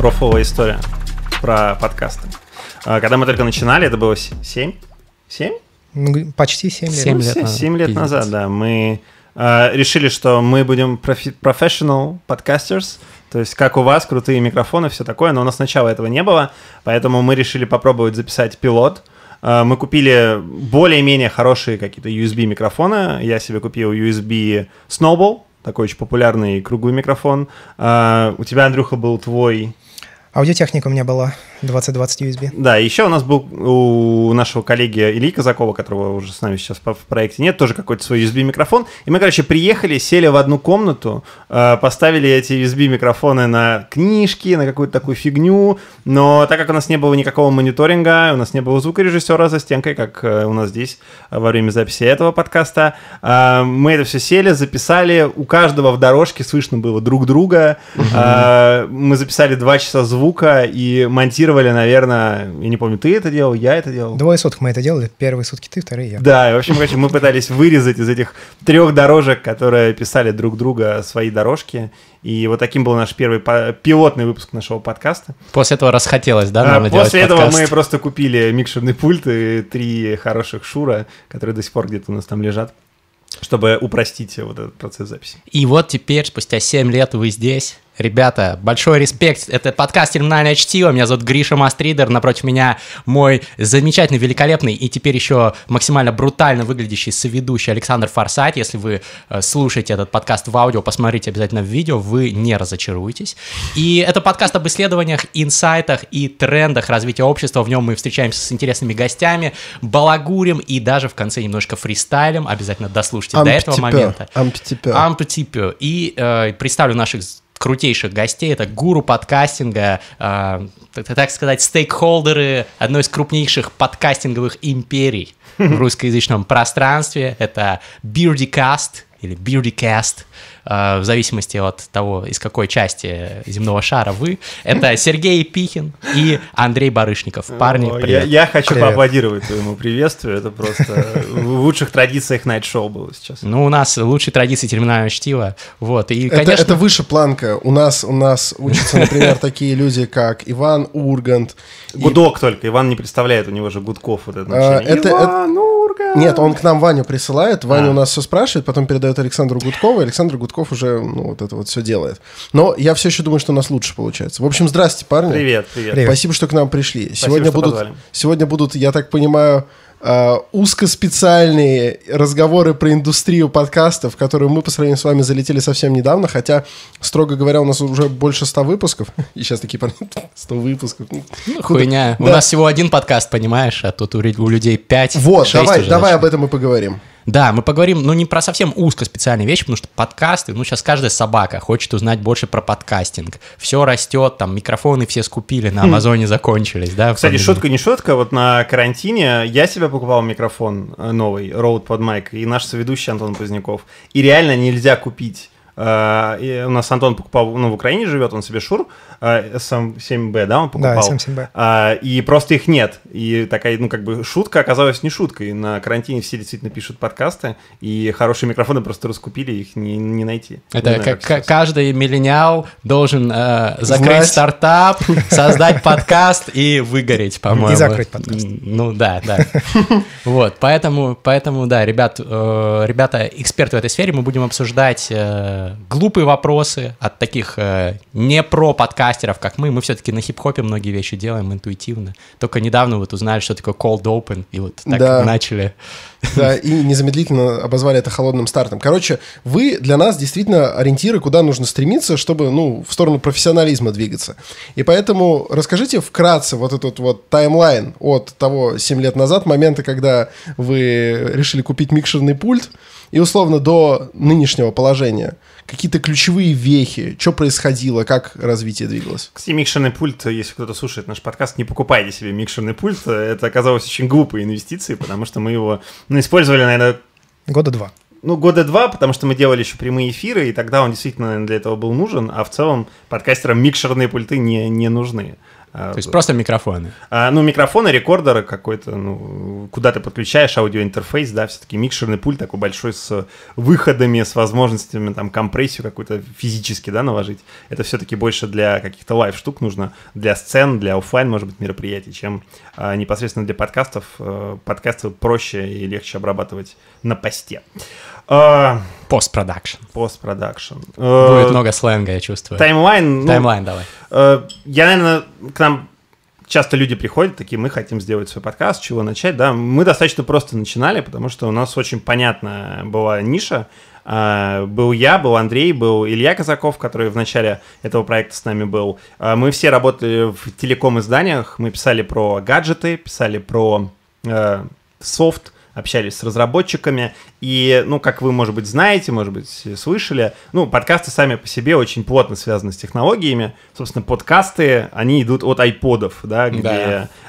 рофовая история про подкасты. Когда мы только начинали, это было 7? 7? Ну, почти 7 лет. 7 лет назад, да. Мы решили, что мы будем professional podcasters, то есть как у вас, крутые микрофоны, все такое, но у нас сначала этого не было, поэтому мы решили попробовать записать пилот. Мы купили более-менее хорошие какие-то USB-микрофоны. Я себе купил USB Snowball, такой очень популярный круглый микрофон. У тебя, Андрюха, был твой... Аудиотехника у меня была 2020 USB. Да, еще у нас был у нашего коллеги Ильи Казакова, которого уже с нами сейчас в проекте нет, тоже какой-то свой USB-микрофон. И мы, короче, приехали, сели в одну комнату, поставили эти USB-микрофоны на книжки, на какую-то такую фигню. Но так как у нас не было никакого мониторинга, у нас не было звукорежиссера за стенкой, как у нас здесь во время записи этого подкаста, мы это все сели, записали. У каждого в дорожке слышно было друг друга. Мы записали 2 часа звука и монтировали, наверное, я не помню, ты это делал, я это делал? 2 суток мы это делали, первые сутки ты, вторые я. Да, и в общем, короче, мы пытались вырезать из этих 3 дорожек, которые писали друг друга, свои дорожки, и вот таким был наш первый пилотный выпуск нашего подкаста. После этого расхотелось, да, нам делать после этого подкаст? Мы просто купили микшерный пульт и 3 хороших шура, которые до сих пор где-то у нас там лежат, чтобы упростить вот этот процесс записи. И вот теперь, спустя 7 лет, вы здесь. Ребята, большой респект. Это подкаст «Терминальное чтиво». Меня зовут Гриша Мастридер. Напротив меня мой замечательный, великолепный и теперь еще максимально брутально выглядящий соведущий Александр Форсайт. Если вы слушаете этот подкаст в аудио, посмотрите обязательно в видео, вы не разочаруетесь. И это подкаст об исследованиях, инсайтах и трендах развития общества. В нем мы встречаемся с интересными гостями, балагурим и даже в конце немножко фристайлем. Обязательно дослушайте до этого момента. Амптипе. И представлю наших крутейших гостей, это гуру подкастинга, так сказать, стейкхолдеры одной из крупнейших подкастинговых империй в русскоязычном пространстве, это BeardyCast или BeardyCast, в зависимости от того, из какой части земного шара вы. Это Сергей Епихин и Андрей Барышников. Парни, привет. Я хочу поаплодировать твоему приветствию. Это просто в лучших традициях найт-шоу было сейчас. Ну, у нас лучшие традиции терминального чтива. Вот. И, конечно... это выше планка. У нас учатся, например, такие люди, как Иван Ургант. Гудок только. Иван не представляет, у него же Гудков. Вот это Иван Ургант. Нет, он к нам Ваню присылает. Ваня у нас все спрашивает, потом передает Александру Гудкову. Александр Гудков уже, ну, вот это вот все делает. Но я все еще думаю, что у нас лучше получается. В общем, здрасте, парни. Привет. Спасибо, что к нам пришли. Сегодня будут, я так понимаю, узкоспециальные разговоры про индустрию подкастов, которые мы по сравнению с вами залетели совсем недавно, хотя, строго говоря, у нас уже больше 100 выпусков. И сейчас такие парни, 100 выпусков. Ну, хуйня. Да. У нас всего 1 подкаст, понимаешь, а тут у людей 5. Вот, давай об этом и поговорим. Да, мы поговорим, ну, не про совсем узко специальные вещи, потому что подкасты, ну, сейчас каждая собака хочет узнать больше про подкастинг. Все растет, там, микрофоны все скупили, на Амазоне закончились, да? Кстати, шутка не шутка, вот на карантине я себе покупал микрофон новый, Rode PodMic, и наш соведущий Антон Поздняков. И реально нельзя купить. И у нас Антон покупал, ну, в Украине живет, он себе ШУР, СМ7Б, да, он покупал? Да, СМ7Б. И просто их нет. И такая, ну, как бы шутка оказалась не шуткой. На карантине все действительно пишут подкасты, и хорошие микрофоны просто раскупили, их не найти. Это не как знаю, каждый миллениал должен закрыть стартап, создать подкаст и выгореть, по-моему. И закрыть подкаст. Ну, да. Вот, поэтому, да, ребята, эксперты в этой сфере, мы будем обсуждать... глупые вопросы от таких не про подкастеров, как мы. Мы все-таки на хип-хопе многие вещи делаем интуитивно. Только недавно вот узнали, что такое cold open, и вот так начали. Да, и незамедлительно обозвали это холодным стартом. Короче, вы для нас действительно ориентиры, куда нужно стремиться, чтобы, ну, в сторону профессионализма двигаться. И поэтому расскажите вкратце вот этот вот таймлайн от того 7 лет назад, момента, когда вы решили купить микшерный пульт, и условно до нынешнего положения. Какие-то ключевые вехи, что происходило, как развитие двигалось. Кстати, микшерный пульт, если кто-то слушает наш подкаст, не покупайте себе микшерный пульт. Это оказалось очень глупой инвестицией, потому что мы его использовали, наверное... Года два, потому что мы делали еще прямые эфиры, и тогда он действительно, наверное, для этого был нужен, а в целом подкастерам микшерные пульты не нужны. То есть просто микрофоны? Ну, микрофоны, рекордеры какой-то, ну, куда ты подключаешь аудиоинтерфейс, да, все-таки микшерный пульт такой большой с выходами, с возможностями там компрессию какую-то физически, да, наложить. Это все-таки больше для каких-то лайв-штук нужно, для сцен, для оффлайн, может быть, мероприятий, чем непосредственно для подкастов. Подкасты проще и легче обрабатывать на посте. Постпродакшн. Постпродакшн. Будет много сленга, я чувствую. Таймлайн. Таймлайн, ну, давай. Я, наверное, к нам часто люди приходят, такие, мы хотим сделать свой подкаст, с чего начать, да. Мы достаточно просто начинали, потому что у нас очень понятна была ниша. Был я, был Андрей, был Илья Казаков, который в начале этого проекта с нами был. Мы все работали в телеком-изданиях, мы писали про гаджеты, писали про софт, общались с разработчиками, и, ну, как вы, может быть, знаете, может быть, слышали, ну, подкасты сами по себе очень плотно связаны с технологиями. Собственно, подкасты, они идут от айподов, да,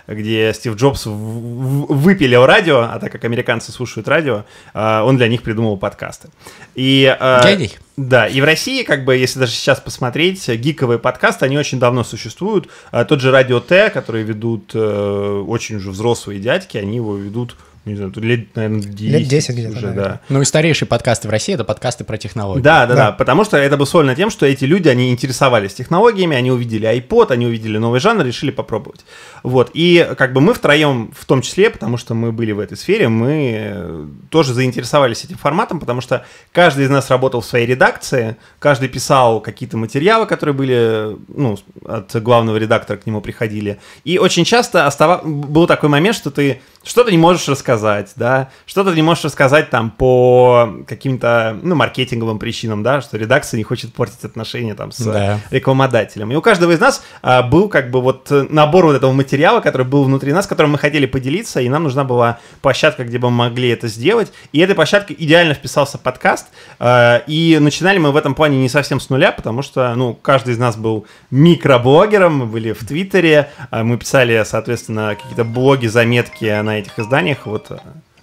где Стив Джобс выпилил радио, а так как американцы слушают радио, он для них придумал подкасты. И, гений. Да, и в России, как бы, если даже сейчас посмотреть, гиковые подкасты, они очень давно существуют. Тот же Radio-T, который ведут очень уже взрослые дядьки, они его ведут, не знаю, лет, наверное, 10 где-то уже, наверное. Да. Ну и старейшие подкасты в России — это подкасты про технологии. Да, потому что это обусловлено тем, что эти люди, они интересовались технологиями, они увидели iPod, они увидели новый жанр, решили попробовать. Вот, и как бы мы втроем, в том числе, потому что мы были в этой сфере, мы тоже заинтересовались этим форматом, потому что каждый из нас работал в своей редакции, каждый писал какие-то материалы, которые были, ну, от главного редактора к нему приходили, и очень часто был такой момент, что ты что-то не можешь рассказать, да, что-то не можешь рассказать там по каким-то, ну, маркетинговым причинам, да, что редакция не хочет портить отношения там с рекламодателем. И у каждого из нас был как бы вот набор вот этого материала, который был внутри нас, которым мы хотели поделиться, и нам нужна была площадка, где бы мы могли это сделать. И этой площадкой идеально вписался подкаст, и начинали мы в этом плане не совсем с нуля, потому что, ну, каждый из нас был микроблогером, мы были в Твиттере, мы писали, соответственно, какие-то блоги, заметки на этих изданиях, вот.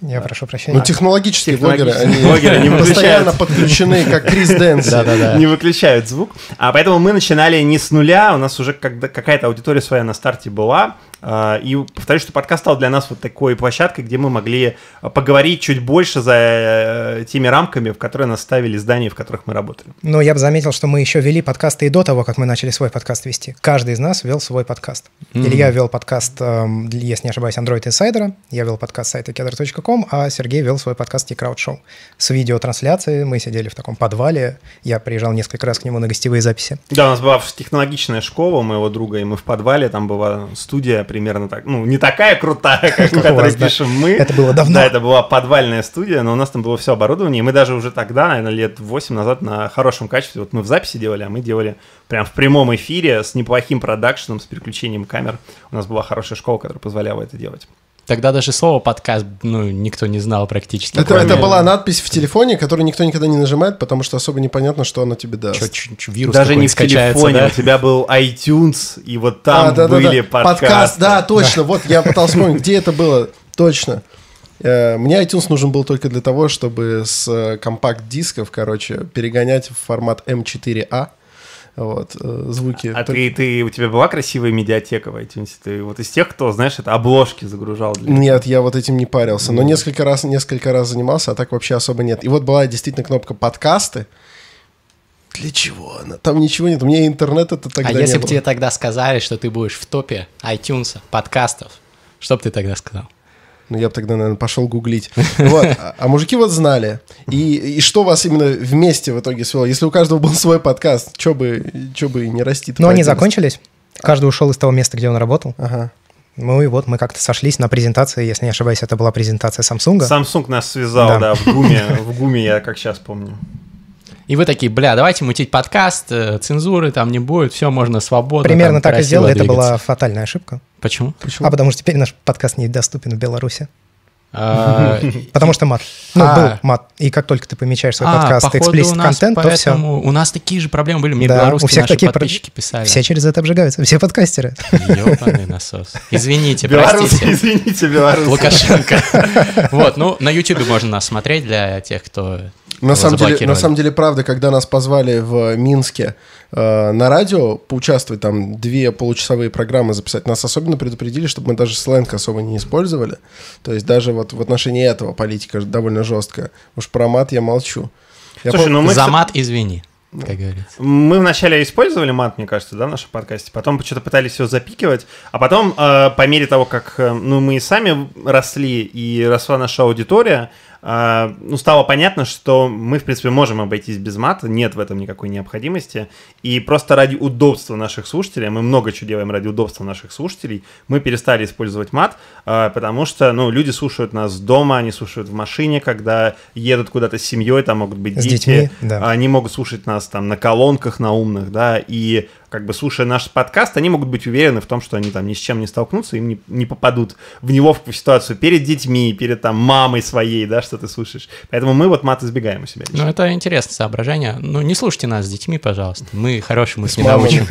Я прошу прощения. Ну, технологические блогеры, они постоянно подключены, как Крис Дэнс. Не выключают звук. А поэтому мы начинали не с нуля, у нас уже какая-то аудитория своя на старте была. И повторюсь, что подкаст стал для нас вот такой площадкой, где мы могли поговорить чуть больше за теми рамками, в которые нас ставили здания, в которых мы работали. Ну, я бы заметил, что мы еще вели подкасты и до того, как мы начали свой подкаст вести. Каждый из нас вел свой подкаст. Илья вел подкаст, если не ошибаюсь, Android Insider, я вел подкаст сайта Kedr.com, а Сергей вел свой подкаст T-Crowd Show. С видеотрансляцией мы сидели в таком подвале, я приезжал несколько раз к нему на гостевые записи. Да, у нас была технологичная школа моего друга, и мы в подвале, там была студия, примерно так, ну, не такая крутая, как у которой пишем мы. Это было давно. Да, это была подвальная студия, но у нас там было все оборудование, и мы даже уже тогда, наверное, лет 8 назад на хорошем качестве, вот мы в записи делали, а мы делали прям в прямом эфире с неплохим продакшеном, с переключением камер. У нас была хорошая школа, которая позволяла это делать. Тогда даже слово «подкаст», ну, никто не знал практически. Это была надпись в телефоне, которую никто никогда не нажимает, потому что особо непонятно, что оно тебе даст. Вирус даже не в телефоне, да? У тебя был iTunes, и вот там были подкасты. Подкаст, да, точно, вот я пытался вспомнить, где это было, точно. Мне iTunes нужен был только для того, чтобы с компакт-дисков, короче, перегонять в формат M4A. Вот, звуки. А ты, у тебя была красивая медиатека в iTunes? Ты вот из тех, кто, знаешь, это обложки загружал? Нет, я вот этим не парился, но несколько раз занимался, а так вообще особо нет. И вот была действительно кнопка «Подкасты». Для чего она? Там ничего нет, у меня интернета тогда не было. А если бы тебе тогда сказали, что ты будешь в топе iTunes, подкастов, что бы ты тогда сказал? Ну, я бы тогда, наверное, пошел гуглить. Вот. А мужики вот знали. И что вас именно вместе в итоге свело? Если у каждого был свой подкаст, чё бы не расти? Но они закончились. Каждый ушел из того места, где он работал. Ага. Ну и вот мы как-то сошлись на презентации, если не ошибаюсь, это была презентация Samsung. Samsung нас связал, да, в ГУМе, я как сейчас помню. И вы такие, давайте мутить подкаст, цензуры там не будет, все можно свободно. Примерно так и сделали, это была фатальная ошибка. Почему? А потому что теперь наш подкаст недоступен в Беларуси. Потому что мат. Ну, был мат. И как только ты помечаешь свой подкаст эксплисит-контент, то все. У нас такие же проблемы были. Мне белорусские наши подписчики писали. Все через это обжигаются. Все подкастеры. Ёбаный насос. Извините, простите. Белорусы. Лукашенко. Вот, ну, на YouTube можно нас смотреть для тех, кто На самом деле, правда, когда нас позвали в Минске на радио поучаствовать, там, 2 получасовые программы записать, нас особенно предупредили, чтобы мы даже сленг особо не использовали. То есть даже вот в отношении этого политика довольно жесткая. Уж про мат я молчу. За мат извини. Как говорится. Мы вначале использовали мат, мне кажется, да, в нашем подкасте. Потом что-то пытались его запикивать. А потом, по мере того, как мы и сами росли, и росла наша аудитория, стало понятно, что мы, в принципе, можем обойтись без мата. Нет в этом никакой необходимости. И просто ради удобства наших слушателей, мы много чего делаем ради удобства наших слушателей, мы перестали использовать мат, потому что, люди слушают нас дома, они слушают в машине, когда едут куда-то с семьей, там могут быть дети. Да. Они могут слушать нас там на колонках, на умных, да, и слушая наш подкаст, они могут быть уверены в том, что они там ни с чем не столкнутся, им не попадут в неловкую ситуацию перед детьми, перед там мамой своей, да, что ты слушаешь. Поэтому мы мат избегаем у себя. Лично. Это интересное соображение. Не слушайте нас с детьми, пожалуйста. Мы хорошему с не научим.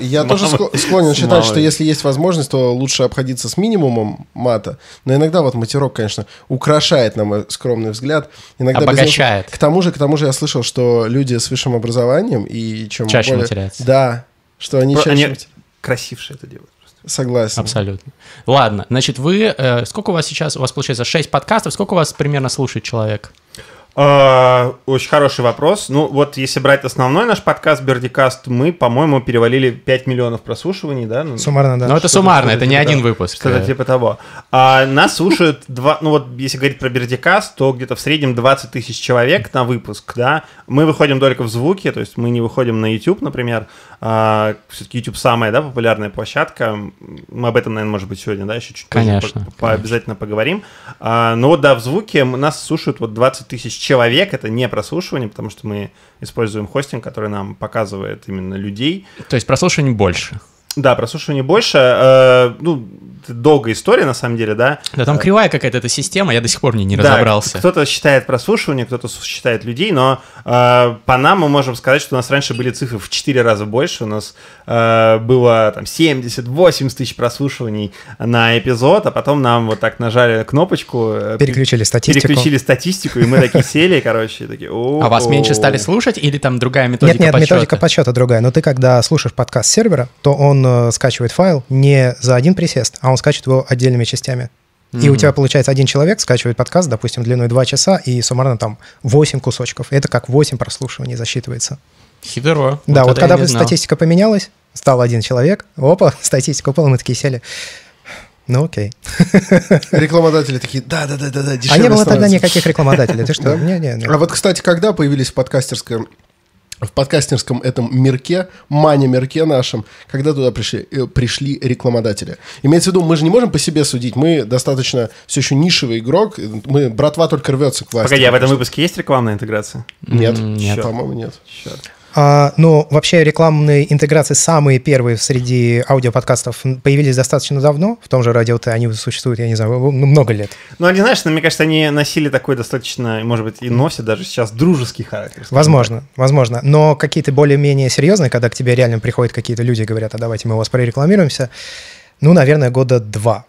Я тоже склонен считать, что если есть возможность, то лучше обходиться с минимумом мата. Но иногда матерок, конечно, украшает на мой скромный взгляд. Обогащает. К тому же я слышал, что люди с высшим образованием и чем более... Чаще матерятся. Да, что они чаще... Красивше это делают. Согласен. Абсолютно. Ладно, значит, вы... сколько у вас сейчас? У вас, получается, 6 подкастов. Сколько у вас примерно слушает человек? Очень хороший вопрос. Если брать основной наш подкаст BeardyCast, мы, по-моему, перевалили 5 миллионов прослушиваний, да? Суммарно, да. Но это суммарно, это не один выпуск. Что-то типа того. Нас слушают, если говорить про BeardyCast, то где-то в среднем 20 тысяч человек на выпуск, да? Мы выходим только в звуке, то есть мы не выходим на YouTube, например. Все-таки YouTube самая, популярная площадка. Мы об этом, наверное, может быть, сегодня, да, еще чуть позже обязательно поговорим. В звуке нас слушают 20 тысяч человек, это не прослушивание, потому что мы используем хостинг, который нам показывает именно людей. То есть прослушивание больше. Да, прослушивание больше. Долгая история, на самом деле, да. Да, там кривая какая-то эта система, я до сих пор в ней не разобрался. Кто-то считает прослушивание, кто-то считает людей, но по нам мы можем сказать, что у нас раньше были цифры в 4 раза больше, у нас было 70-80 тысяч прослушиваний на эпизод, а потом нам так нажали кнопочку. Переключили статистику, и мы такие сели, такие... А вас меньше стали слушать или там другая методика подсчета? Нет, методика подсчета другая, но ты, когда слушаешь подкаст с сервера, то он скачивает файл не за один присест, а он скачивает его отдельными частями. И у тебя, получается, один человек скачивает подкаст, допустим, длиной 2 часа, и суммарно 8 кусочков. Это как 8 прослушиваний засчитывается. Хитро. Да, когда статистика поменялась, стал один человек, опа, статистика упала, мы такие сели. Окей. Рекламодатели такие, да, дешевле. А не было тогда никаких рекламодателей, ты что? Не. А кстати, когда появились в подкастерском этом мирке, мане-мирке нашем, когда туда пришли рекламодатели. Имеется в виду, мы же не можем по себе судить, мы достаточно все еще нишевый игрок, мы братва только рвется к власти. Погоди, а в этом выпуске есть рекламная интеграция? Нет. По-моему, нет. Черт. Вообще рекламные интеграции самые первые среди аудиоподкастов появились достаточно давно, в том же Radio-T они существуют, я не знаю, много лет. Они, знаешь, мне кажется, они носили такой достаточно, может быть, и носят даже сейчас дружеский характер. Возможно, но какие-то более-менее серьезные, когда к тебе реально приходят какие-то люди и говорят, давайте мы у вас прорекламируемся, наверное, года 2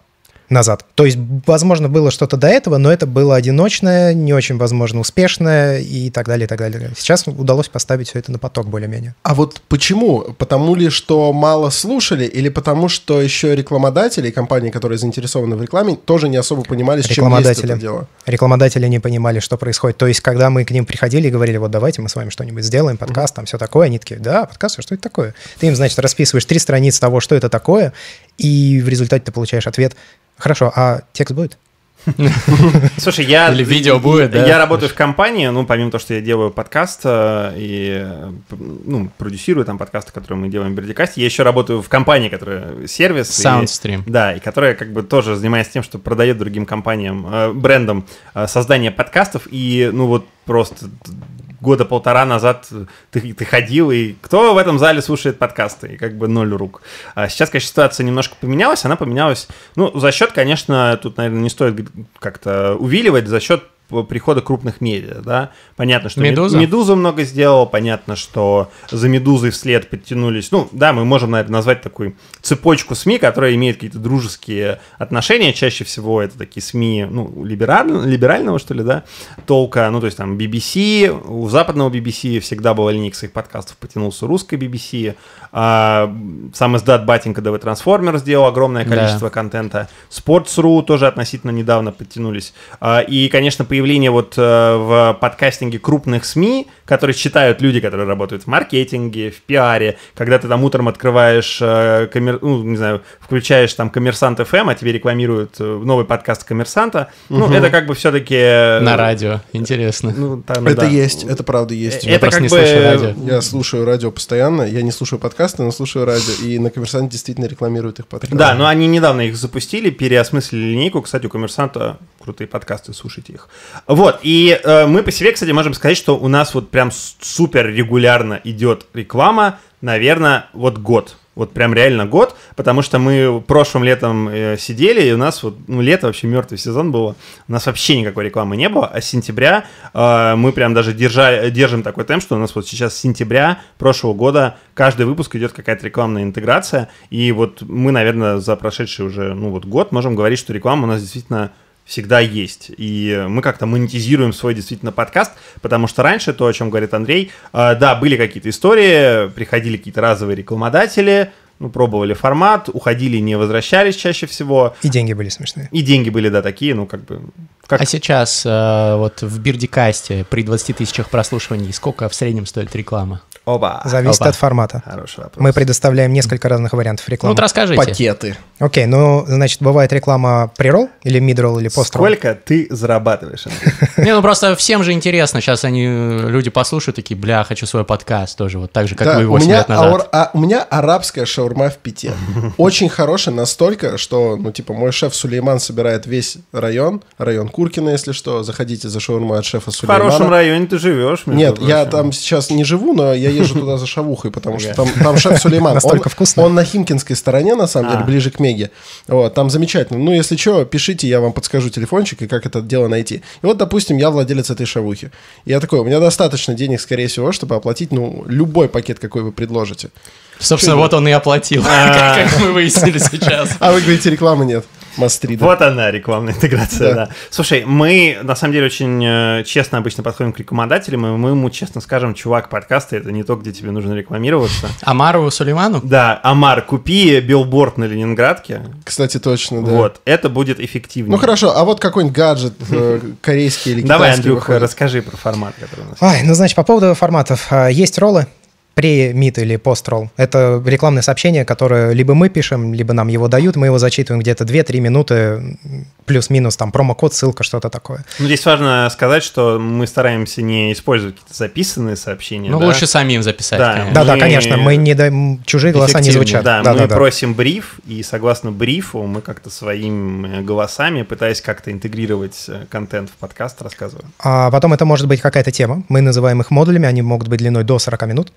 назад. То есть, возможно, было что-то до этого, но это было одиночное, не очень, возможно, успешное и так далее, и так далее. Сейчас удалось поставить все это на поток более-менее. А почему? Потому ли, что мало слушали, или потому, что еще рекламодатели и компании, которые заинтересованы в рекламе, тоже не особо понимали, с чем есть это дело? Рекламодатели не понимали, что происходит. То есть, когда мы к ним приходили и говорили, давайте мы с вами что-нибудь сделаем, подкаст, там все такое, они такие, да, подкаст, что это такое? Ты им, значит, расписываешь 3 страницы того, что это такое, и в результате ты получаешь ответ: хорошо, а текст будет? Слушай, или видео будет, да? Я работаю в компании, помимо того, что я делаю подкаст и, продюсирую там подкасты, которые мы делаем в BeardyCast, я еще работаю в компании, которая сервис. Soundstream. Да, и которая тоже занимается тем, что продает другим компаниям, брендам создание подкастов, и, просто... года 1,5 назад ты ходил, и кто в этом зале слушает подкасты? И 0 рук. А сейчас, конечно, ситуация немножко поменялась, за счет, конечно, тут, наверное, не стоит как-то увиливать, за счет прихода крупных медиа, да. Понятно, что Медуза много сделала, понятно, что за Медузой вслед подтянулись. Ну, да, мы можем, наверное, назвать такую цепочку СМИ, которая имеет какие-то дружеские отношения. Чаще всего это такие СМИ, ну, либерального, что ли, да, толка. Ну, то есть там BBC, у западного BBC всегда была линия своих подкастов, потянулся русской BBC. Сам издат Батенко ДВ Трансформер сделал огромное количество контента. Sports.ru тоже относительно недавно подтянулись. И, конечно, появление вот в подкастинге крупных СМИ, которые читают люди, которые работают в маркетинге, в пиаре, когда ты там утром открываешь, включаешь там Коммерсант FM, а тебе рекламируют новый подкаст Коммерсанта. Ну, это как бы все-таки... На радио, интересно. Ну, там, это есть, это правда есть. Я просто не слушаю радио. Я слушаю радио постоянно, я не слушаю подкасты, но слушаю радио, и на Коммерсанте действительно рекламируют их подкасты. Да, но они недавно их запустили, переосмыслили линейку. Кстати, у Коммерсанта крутые подкасты, слушайте их. Вот, и мы по себе, кстати, можем сказать, что у нас вот прям супер регулярно идет реклама, наверное, вот год. Вот прям реально год, потому что мы прошлым летом сидели, и у нас вот, ну, лето вообще мертвый сезон было, у нас вообще никакой рекламы не было, а с сентября мы прям даже держим такой темп, что у нас вот сейчас с сентября прошлого года каждый выпуск идет какая-то рекламная интеграция, и вот мы, наверное, за прошедший уже, ну, вот год можем говорить, что реклама у нас действительно... всегда есть. И мы как-то монетизируем свой действительно подкаст, потому что раньше, то, о чем говорит Андрей, да, были какие-то истории, приходили какие-то разовые рекламодатели, ну, пробовали формат, уходили, не возвращались чаще всего. И деньги были смешные. И деньги были, да, такие, ну, как бы... Как... А сейчас вот в BeardyCast при 20 тысячах прослушиваний сколько в среднем стоит реклама? Оба. Зависит от формата. Хороший вопрос. Мы предоставляем несколько разных вариантов рекламы. Ну, вот расскажите. Пакеты. Окей, ну, значит, бывает реклама pre-roll или mid-roll или post-roll. Сколько ты зарабатываешь? Не, ну просто всем же интересно. Сейчас они, люди послушают, такие, бля, хочу свой подкаст тоже, вот так же, как вы 8 лет назад. У меня арабская шаурма в Пите. Очень хорошая настолько, что, ну, типа, мой шеф Сулейман собирает весь район Куркина, если что. Заходите за шаурмой от шефа Сулеймана. В хорошем районе ты живешь. Нет, я там сейчас не живу, но я езжу туда за шавухой, потому что там шеф Сулейман. Настолько вкусно. Он на Химкинской стороне, на самом деле, ближе к Меге. Вот, там замечательно. Ну, если что, пишите, я вам подскажу телефончик и как это дело найти. И вот, допустим, я владелец этой шавухи. Я такой, у меня достаточно денег, скорее всего, чтобы оплатить, ну, любой пакет, какой вы предложите. Собственно, вот он и оплатил, как мы выяснили сейчас. А вы говорите, рекламы нет. Мастридер. Вот она, рекламная интеграция, да. Слушай, мы, на самом деле, очень честно обычно подходим к рекламодателям, и мы ему честно скажем, чувак, подкасты — это не то, где тебе нужно рекламироваться. Амару Сулейману? Да, Амар, купи билборд на Ленинградке. Кстати, точно, да. Вот, это будет эффективнее. Ну хорошо, а вот какой-нибудь гаджет корейский или китайский. Давай, Андрюх, расскажи про формат, который у нас. Ой, ну, значит, по поводу форматов. Есть роллы. Pre-mid или post-roll. Это рекламное сообщение, которое либо мы пишем, либо нам его дают, мы его зачитываем где-то 2-3 минуты, плюс-минус, там, промокод, ссылка, что-то такое. Ну, здесь важно сказать, что мы стараемся не использовать какие-то записанные сообщения. Ну, да? Лучше самим записать. Да, конечно, мы не даем, чужие голоса не звучат. Да, мы просим бриф, и согласно брифу мы как-то своими голосами, пытаясь как-то интегрировать контент в подкаст, рассказываем. А потом это может быть какая-то тема, мы называем их модулями, они могут быть длиной до 40 минут.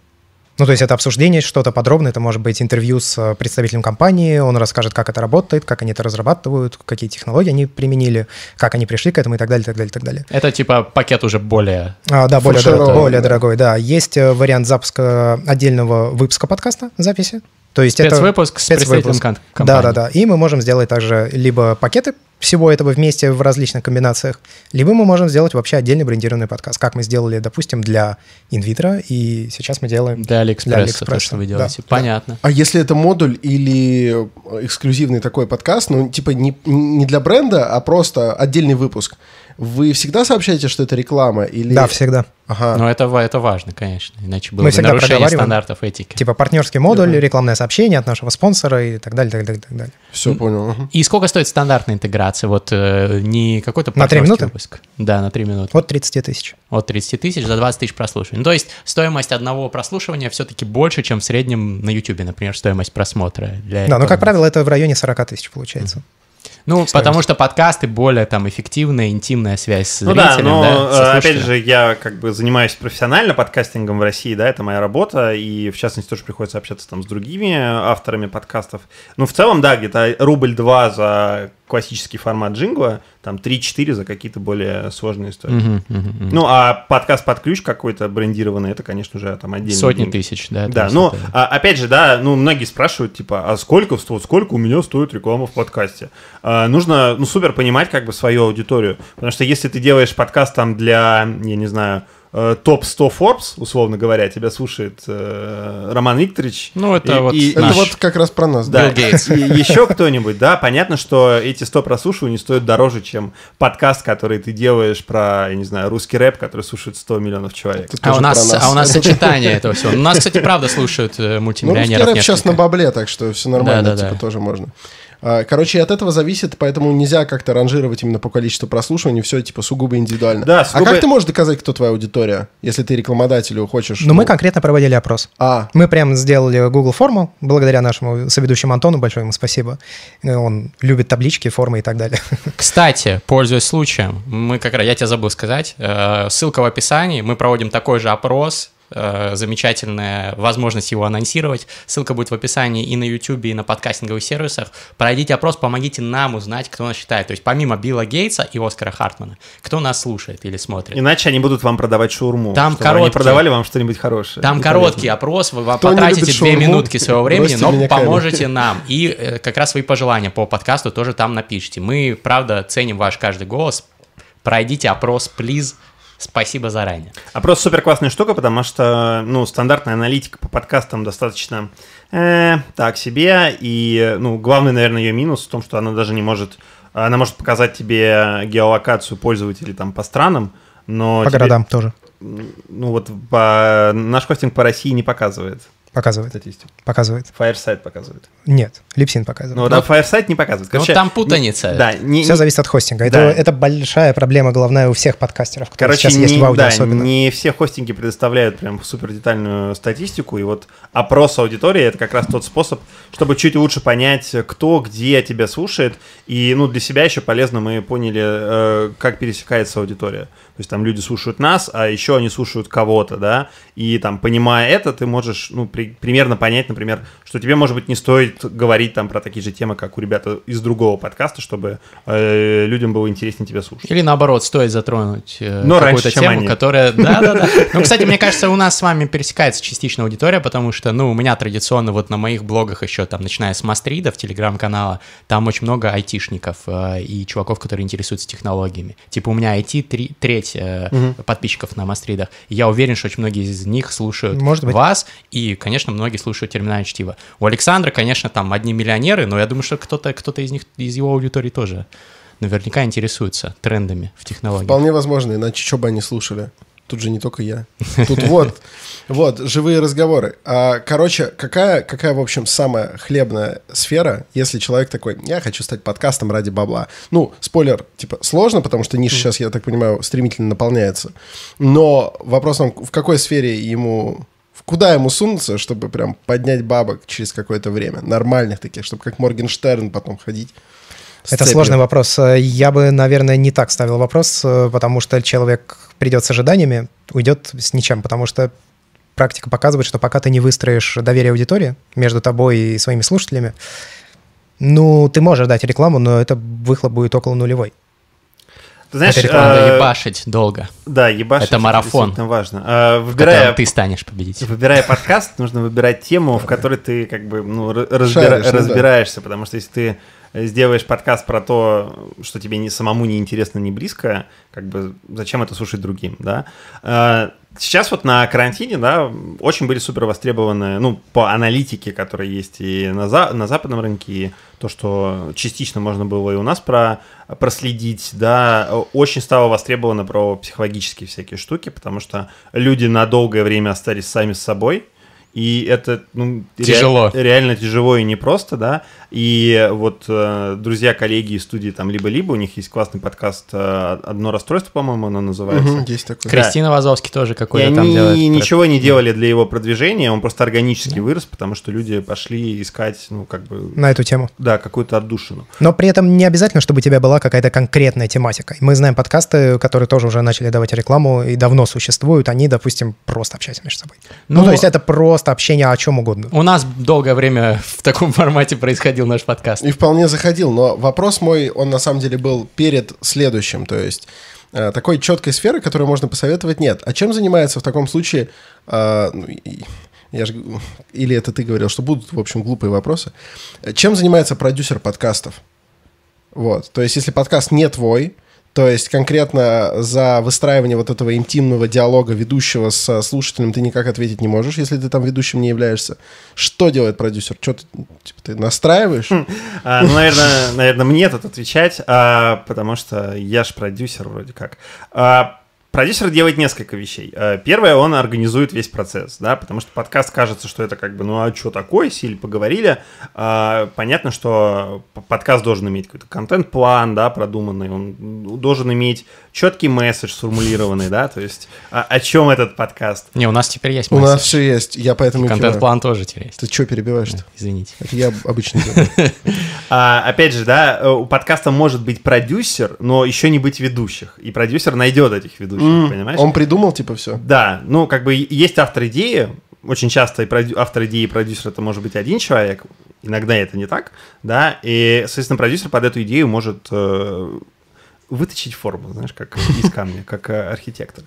Ну, то есть это обсуждение, что-то подробное, это может быть интервью с представителем компании, он расскажет, как это работает, как они это разрабатывают, какие технологии они применили, как они пришли к этому и так далее, так далее, так далее. Это типа пакет уже более... более дорогой, да. Есть вариант запуска отдельного выпуска подкаста, записи. То есть спецвыпуск с представителем компании. Да-да-да. И мы можем сделать также либо пакеты всего этого вместе в различных комбинациях, либо мы можем сделать вообще отдельный брендированный подкаст, как мы сделали, допустим, для Инвитро, и сейчас мы делаем для AliExpress. То, что вы делаете. Да. Понятно. А если это модуль или эксклюзивный такой подкаст, ну, типа не для бренда, а просто отдельный выпуск, вы всегда сообщаете, что это реклама? Или... Да, всегда. Ага. Но это важно, конечно, иначе было бы нарушение стандартов этики. Типа партнерский модуль, рекламное сообщение от нашего спонсора и так далее, так далее, так далее. Все, понял. И сколько стоит стандартная интеграция? Вот не какой-то партнерский выпуск. Да, на 3 минуты. От 30 тысяч. От 30 тысяч за 20 тысяч прослушиваний. Ну, то есть стоимость одного прослушивания все-таки больше, чем в среднем на YouTube, например, стоимость просмотра. Да, ну, как правило, это в районе 40 тысяч получается. Ну, потому что подкасты более там эффективная, интимная связь с зрителем, опять же, я как бы занимаюсь профессионально подкастингом в России, да, это моя работа, и в частности тоже приходится общаться там с другими авторами подкастов. Ну, в целом, да, где-то 1-2 рубля за классический формат джингла, там 3-4 за какие-то более сложные истории. Ну, а подкаст под ключ какой-то брендированный, это, конечно, уже там отдельно. Сотни деньги. Тысяч, да. Да, ну, опять же, да, ну, многие спрашивают, типа, а сколько у меня стоит реклама в подкасте? Нужно, ну, супер понимать, как бы, свою аудиторию, потому что если ты делаешь подкаст там для, я не знаю, топ-100 Forbes, условно говоря, тебя слушает Роман Викторович. Ну, это вот это вот как раз про нас. Да, Билл Гейтс. И еще кто-нибудь, да. Понятно, что эти 100 прослушиваний стоят дороже, чем подкаст, который ты делаешь про, я не знаю, русский рэп, который слушает 100 миллионов человек. А у нас сочетание этого всего. У нас, кстати, правда слушают мультимиллионеров. Ну, русский рэп сейчас на бабле, так что все нормально, типа тоже можно. Короче, от этого зависит, поэтому нельзя как-то ранжировать именно по количеству прослушиваний, все типа сугубо индивидуально. Да, сугубо... А как ты можешь доказать, кто твоя аудитория, если ты рекламодателю хочешь? Ну, мы конкретно проводили опрос. Мы прям сделали Google форму, благодаря нашему соведущему Антону, большое ему спасибо. Он любит таблички, формы и так далее. Кстати, пользуясь случаем, мы как раз, я тебя забыл сказать, ссылка в описании, мы проводим такой же опрос. Замечательная возможность его анонсировать. Ссылка будет в описании и на YouTube, и на подкастинговых сервисах. Пройдите опрос, помогите нам узнать, кто нас считает. То есть помимо Билла Гейтса и Оскара Хартмана, кто нас слушает или смотрит. Иначе они будут вам продавать шаурму. Там короткий, они продавали вам что-нибудь хорошее. Там короткий опрос, вы потратите 2 минутки своего времени, но поможете нам. И как раз свои пожелания по подкасту тоже там напишите. Мы, правда, ценим ваш каждый голос. Пройдите опрос, please. Спасибо заранее. А просто супер классная штука, потому что, ну, стандартная аналитика по подкастам достаточно так себе. И, ну, главный, наверное, ее минус в том, что она даже не может... Она может показать тебе геолокацию пользователей там по странам, но... По городам тоже. Ну, вот наш хостинг по России не показывает. Показывает. Статистику. Показывает. Fireside показывает. Нет, Libsyn показывает. Ну, да, Fireside не показывает. Короче, ну, там путаница. Да, все зависит от хостинга. Да. Это большая проблема, головная у всех подкастеров, которые сейчас есть в аудио особенно. Не все хостинги предоставляют прям супер детальную статистику, и вот опрос аудитории — это как раз тот способ, чтобы чуть лучше понять, кто, где тебя слушает, и, ну, для себя еще полезно мы поняли, как пересекается аудитория. То есть там люди слушают нас, а еще они слушают кого-то, да, и там, понимая это, ты можешь, ну, примерно понять, например, что тебе, может быть, не стоит говорить там про такие же темы, как у ребят из другого подкаста, чтобы людям было интереснее тебя слушать. Или наоборот, стоит затронуть какую-то тему, которая... Да-да-да. Ну, кстати, мне кажется, у нас с вами пересекается частично аудитория, потому что, ну, у меня традиционно вот на моих блогах еще, там, начиная с Мастридов, телеграм-канала, там очень много айтишников и чуваков, которые интересуются технологиями. Типа у меня IT треть подписчиков на Мастридах. Я уверен, что очень многие из них слушают вас и, конечно, многие слушают терминальное чтиво. У Александра, конечно, там одни миллионеры, но я думаю, что кто-то из них, из его аудитории тоже наверняка интересуется трендами в технологиях. Вполне возможно, иначе что бы они слушали. Тут же не только я. Тут вот живые разговоры. Короче, какая, в общем, самая хлебная сфера, если человек такой: я хочу стать подкастом ради бабла. Ну, спойлер, типа, сложно, потому что ниша сейчас, я так понимаю, стремительно наполняется. Но вопрос там, в какой сфере ему... Куда ему сунуться, чтобы прям поднять бабок через какое-то время? Нормальных таких, чтобы как Моргенштерн потом ходить. Это сложный вопрос. Я бы, наверное, не так ставил вопрос, потому что человек придет с ожиданиями, уйдет с ничем, потому что практика показывает, что пока ты не выстроишь доверие аудитории между тобой и своими слушателями, ну, ты можешь дать рекламу, но это выхлоп будет около нулевой. Ты знаешь, надо ебашить долго. Да, ебашить. Это марафон. Это важно. Выбирая, ты станешь победителем. Выбирая подкаст, нужно выбирать тему, в которой ты как бы, ну, разбираешься, потому что если ты сделаешь подкаст про то, что тебе самому не интересно, не близко, как бы зачем это слушать другим, да? Сейчас вот на карантине, да, очень были супер востребованы, ну, по аналитике, которая есть и на западном рынке, и то, что частично можно было и у нас проследить, да, очень стало востребовано про психологические всякие штуки, потому что люди на долгое время остались сами с собой, и это, ну, тяжело. Реально тяжело и непросто, да. И вот друзья, коллеги из студии там «Либо-Либо», у них есть классный подкаст «Одно расстройство», по-моему, оно называется. Есть такое. Кристина Вазовский тоже какой-то там делает. И ничего не делали для его продвижения, он просто органически вырос, потому что люди пошли искать, ну, как бы... На эту тему. Да, какую-то отдушину. Но при этом не обязательно, чтобы у тебя была какая-то конкретная тематика. Мы знаем подкасты, которые тоже уже начали давать рекламу и давно существуют, они, допустим, просто общаются между собой. Ну, то есть это просто просто общение о чем угодно. У нас долгое время в таком формате происходил наш подкаст. И вполне заходил, но вопрос мой, он на самом деле был перед следующим, то есть такой четкой сферы, которую можно посоветовать, нет. А чем занимается в таком случае... Я же, или это ты говорил, что будут, в общем, глупые вопросы. Чем занимается продюсер подкастов? Вот. То есть, если подкаст не твой, то есть конкретно за выстраивание вот этого интимного диалога ведущего со слушателем ты никак ответить не можешь, если ты там ведущим не являешься. Что делает продюсер? Что ты, типа, ты настраиваешь? Ну, наверное, мне тут отвечать, потому что я же продюсер вроде как. Продюсер делает несколько вещей. Первое, он организует весь процесс, да, потому что подкаст кажется, что это как бы, ну а что такое, сели, поговорили. Понятно, что подкаст должен иметь какой-то контент-план, да, продуманный, он должен иметь четкий месседж сформулированный, да, то есть о чем этот подкаст. Не, у нас теперь есть месседж. У нас все есть, я поэтому... Контент-план тоже теперь есть. Ты что перебиваешь-то? Извините. Это я обычно делаю. Опять же, да, у подкаста может быть продюсер, но еще не быть ведущих, и продюсер найдет этих ведущих. Понимаешь? Он придумал, типа, все. Да, ну, как бы есть автор идеи. Очень часто автор идеи и продюсер — это может быть один человек. Иногда это не так, да. И, соответственно, продюсер под эту идею может выточить форму, знаешь, как из камня, как архитектор.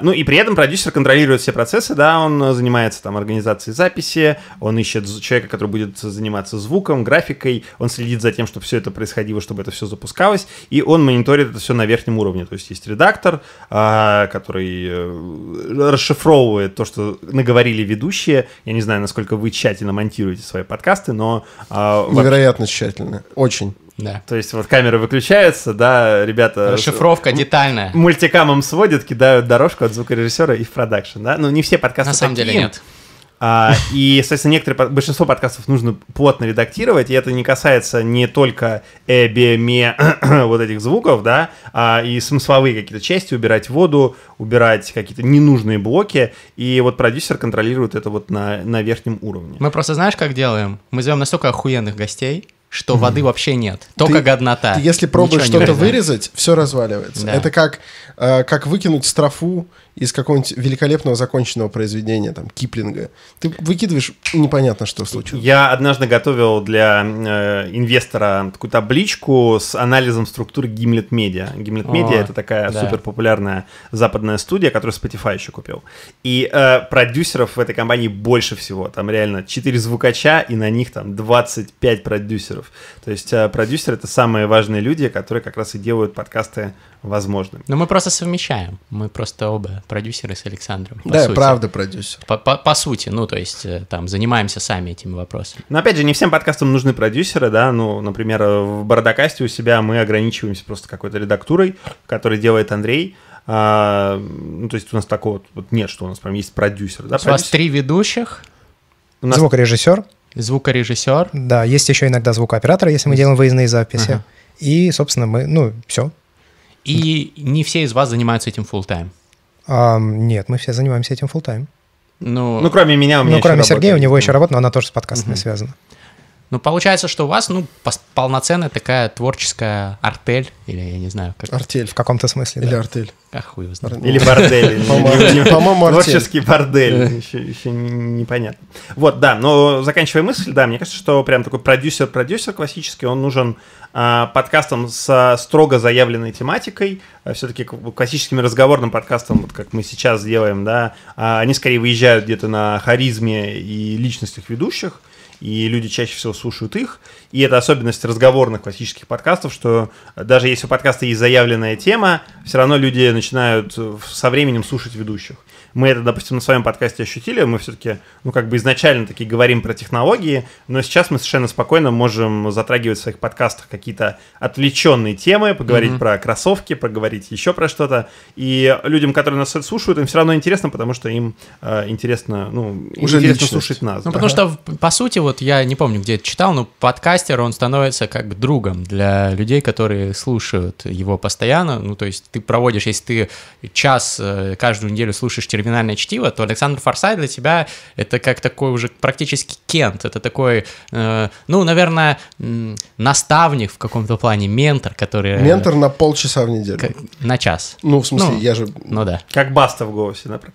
Ну, и при этом продюсер контролирует все процессы, да, он занимается там организацией записи, он ищет человека, который будет заниматься звуком, графикой, он следит за тем, чтобы все это происходило, чтобы это все запускалось, и он мониторит это все на верхнем уровне. То есть есть редактор, который расшифровывает то, что наговорили ведущие. Я не знаю, насколько вы тщательно монтируете свои подкасты, но... Невероятно тщательно, очень. Да. То есть вот камеры выключаются, да, ребята... Расшифровка детальная. Мультикамом сводят, кидают дорожку от звукорежиссера и в продакшн, да? Ну, не все подкасты такие. На самом деле нет. И, соответственно, большинство подкастов нужно плотно редактировать, и это не касается не только вот этих звуков, да, и смысловые какие-то части, убирать воду, убирать какие-то ненужные блоки, и вот продюсер контролирует это вот на верхнем уровне. Мы просто знаешь, как делаем? Мы зовем настолько охуенных гостей, что воды вообще нет, только годнота. Ты, если пробуешь что-то вырезать, все разваливается. Да. Это как выкинуть строфу из какого-нибудь великолепного законченного произведения, там, Киплинга. Ты выкидываешь, непонятно, что случилось. Я однажды готовил для инвестора такую табличку с анализом структуры Gimlet Media. Gimlet Media — это такая суперпопулярная западная студия, которую Spotify еще купил. И продюсеров в этой компании больше всего. Там реально 4 звукача, и на них там 25 продюсеров. То есть продюсеры — это самые важные люди, которые как раз и делают подкасты возможными. Но мы просто совмещаем. Мы просто оба продюсеры с Александром. Да, сути. Правда продюсер. По сути, ну, то есть, там, занимаемся сами этими вопросами. Но, опять же, не всем подкастам нужны продюсеры, да, ну, например, в Бородокасте у себя мы ограничиваемся просто какой-то редактурой, которую делает Андрей. Ну, то есть у нас такого вот нет, что у нас прям есть продюсер. Да, у вас 3 ведущих. У нас... Звукорежиссер. Да, есть еще иногда звукооператор, если мы делаем выездные записи. Ага. И, собственно, мы, ну, все. И не все из вас занимаются этим фулл-тайм? Нет, мы все занимаемся этим фулл-тайм. Ну, кроме меня, у меня еще работа. Ну, кроме Сергея, у него еще работа, но она тоже с подкастами связана. Ну, получается, что у вас, ну, полноценная такая творческая артель, или я не знаю. Как... Артель в каком-то смысле, или да. Артель. А хуй его знает. Или бордель. По-моему, артель. Творческий бордель. Еще непонятно. Вот, да, но заканчивая мысль, да, мне кажется, что прям такой продюсер классический, он нужен подкастам со строго заявленной тематикой. Все-таки классическим разговорным подкастом, вот как мы сейчас делаем, да, они скорее выезжают где-то на харизме и личностях ведущих, и люди чаще всего слушают их. И это особенность разговорных классических подкастов, что даже если у подкаста есть заявленная тема, все равно люди начинают со временем слушать ведущих. Мы это, допустим, на своем подкасте ощутили, мы все-таки, ну, как бы изначально таки говорим про технологии, но сейчас мы совершенно спокойно можем затрагивать в своих подкастах какие-то отвлеченные темы, поговорить про кроссовки, поговорить еще про что-то, и людям, которые нас слушают, им все равно интересно, потому что им интересно, ну, уже интересно слушать нас. Ну, да. Потому что, по сути, вот я не помню, где это читал, но подкастер, он становится как бы другом для людей, которые слушают его постоянно, ну, то есть ты проводишь, если ты час каждую неделю слушаешь терминальное чтиво, то Александр Форсайт для тебя это как такой уже практически Кент, это такой, ну, наверное, наставник в каком-то плане, ментор, который... Ментор на полчаса в неделю. На час. Ну, в смысле, я же... Ну, да. Как Баста в голосе, например.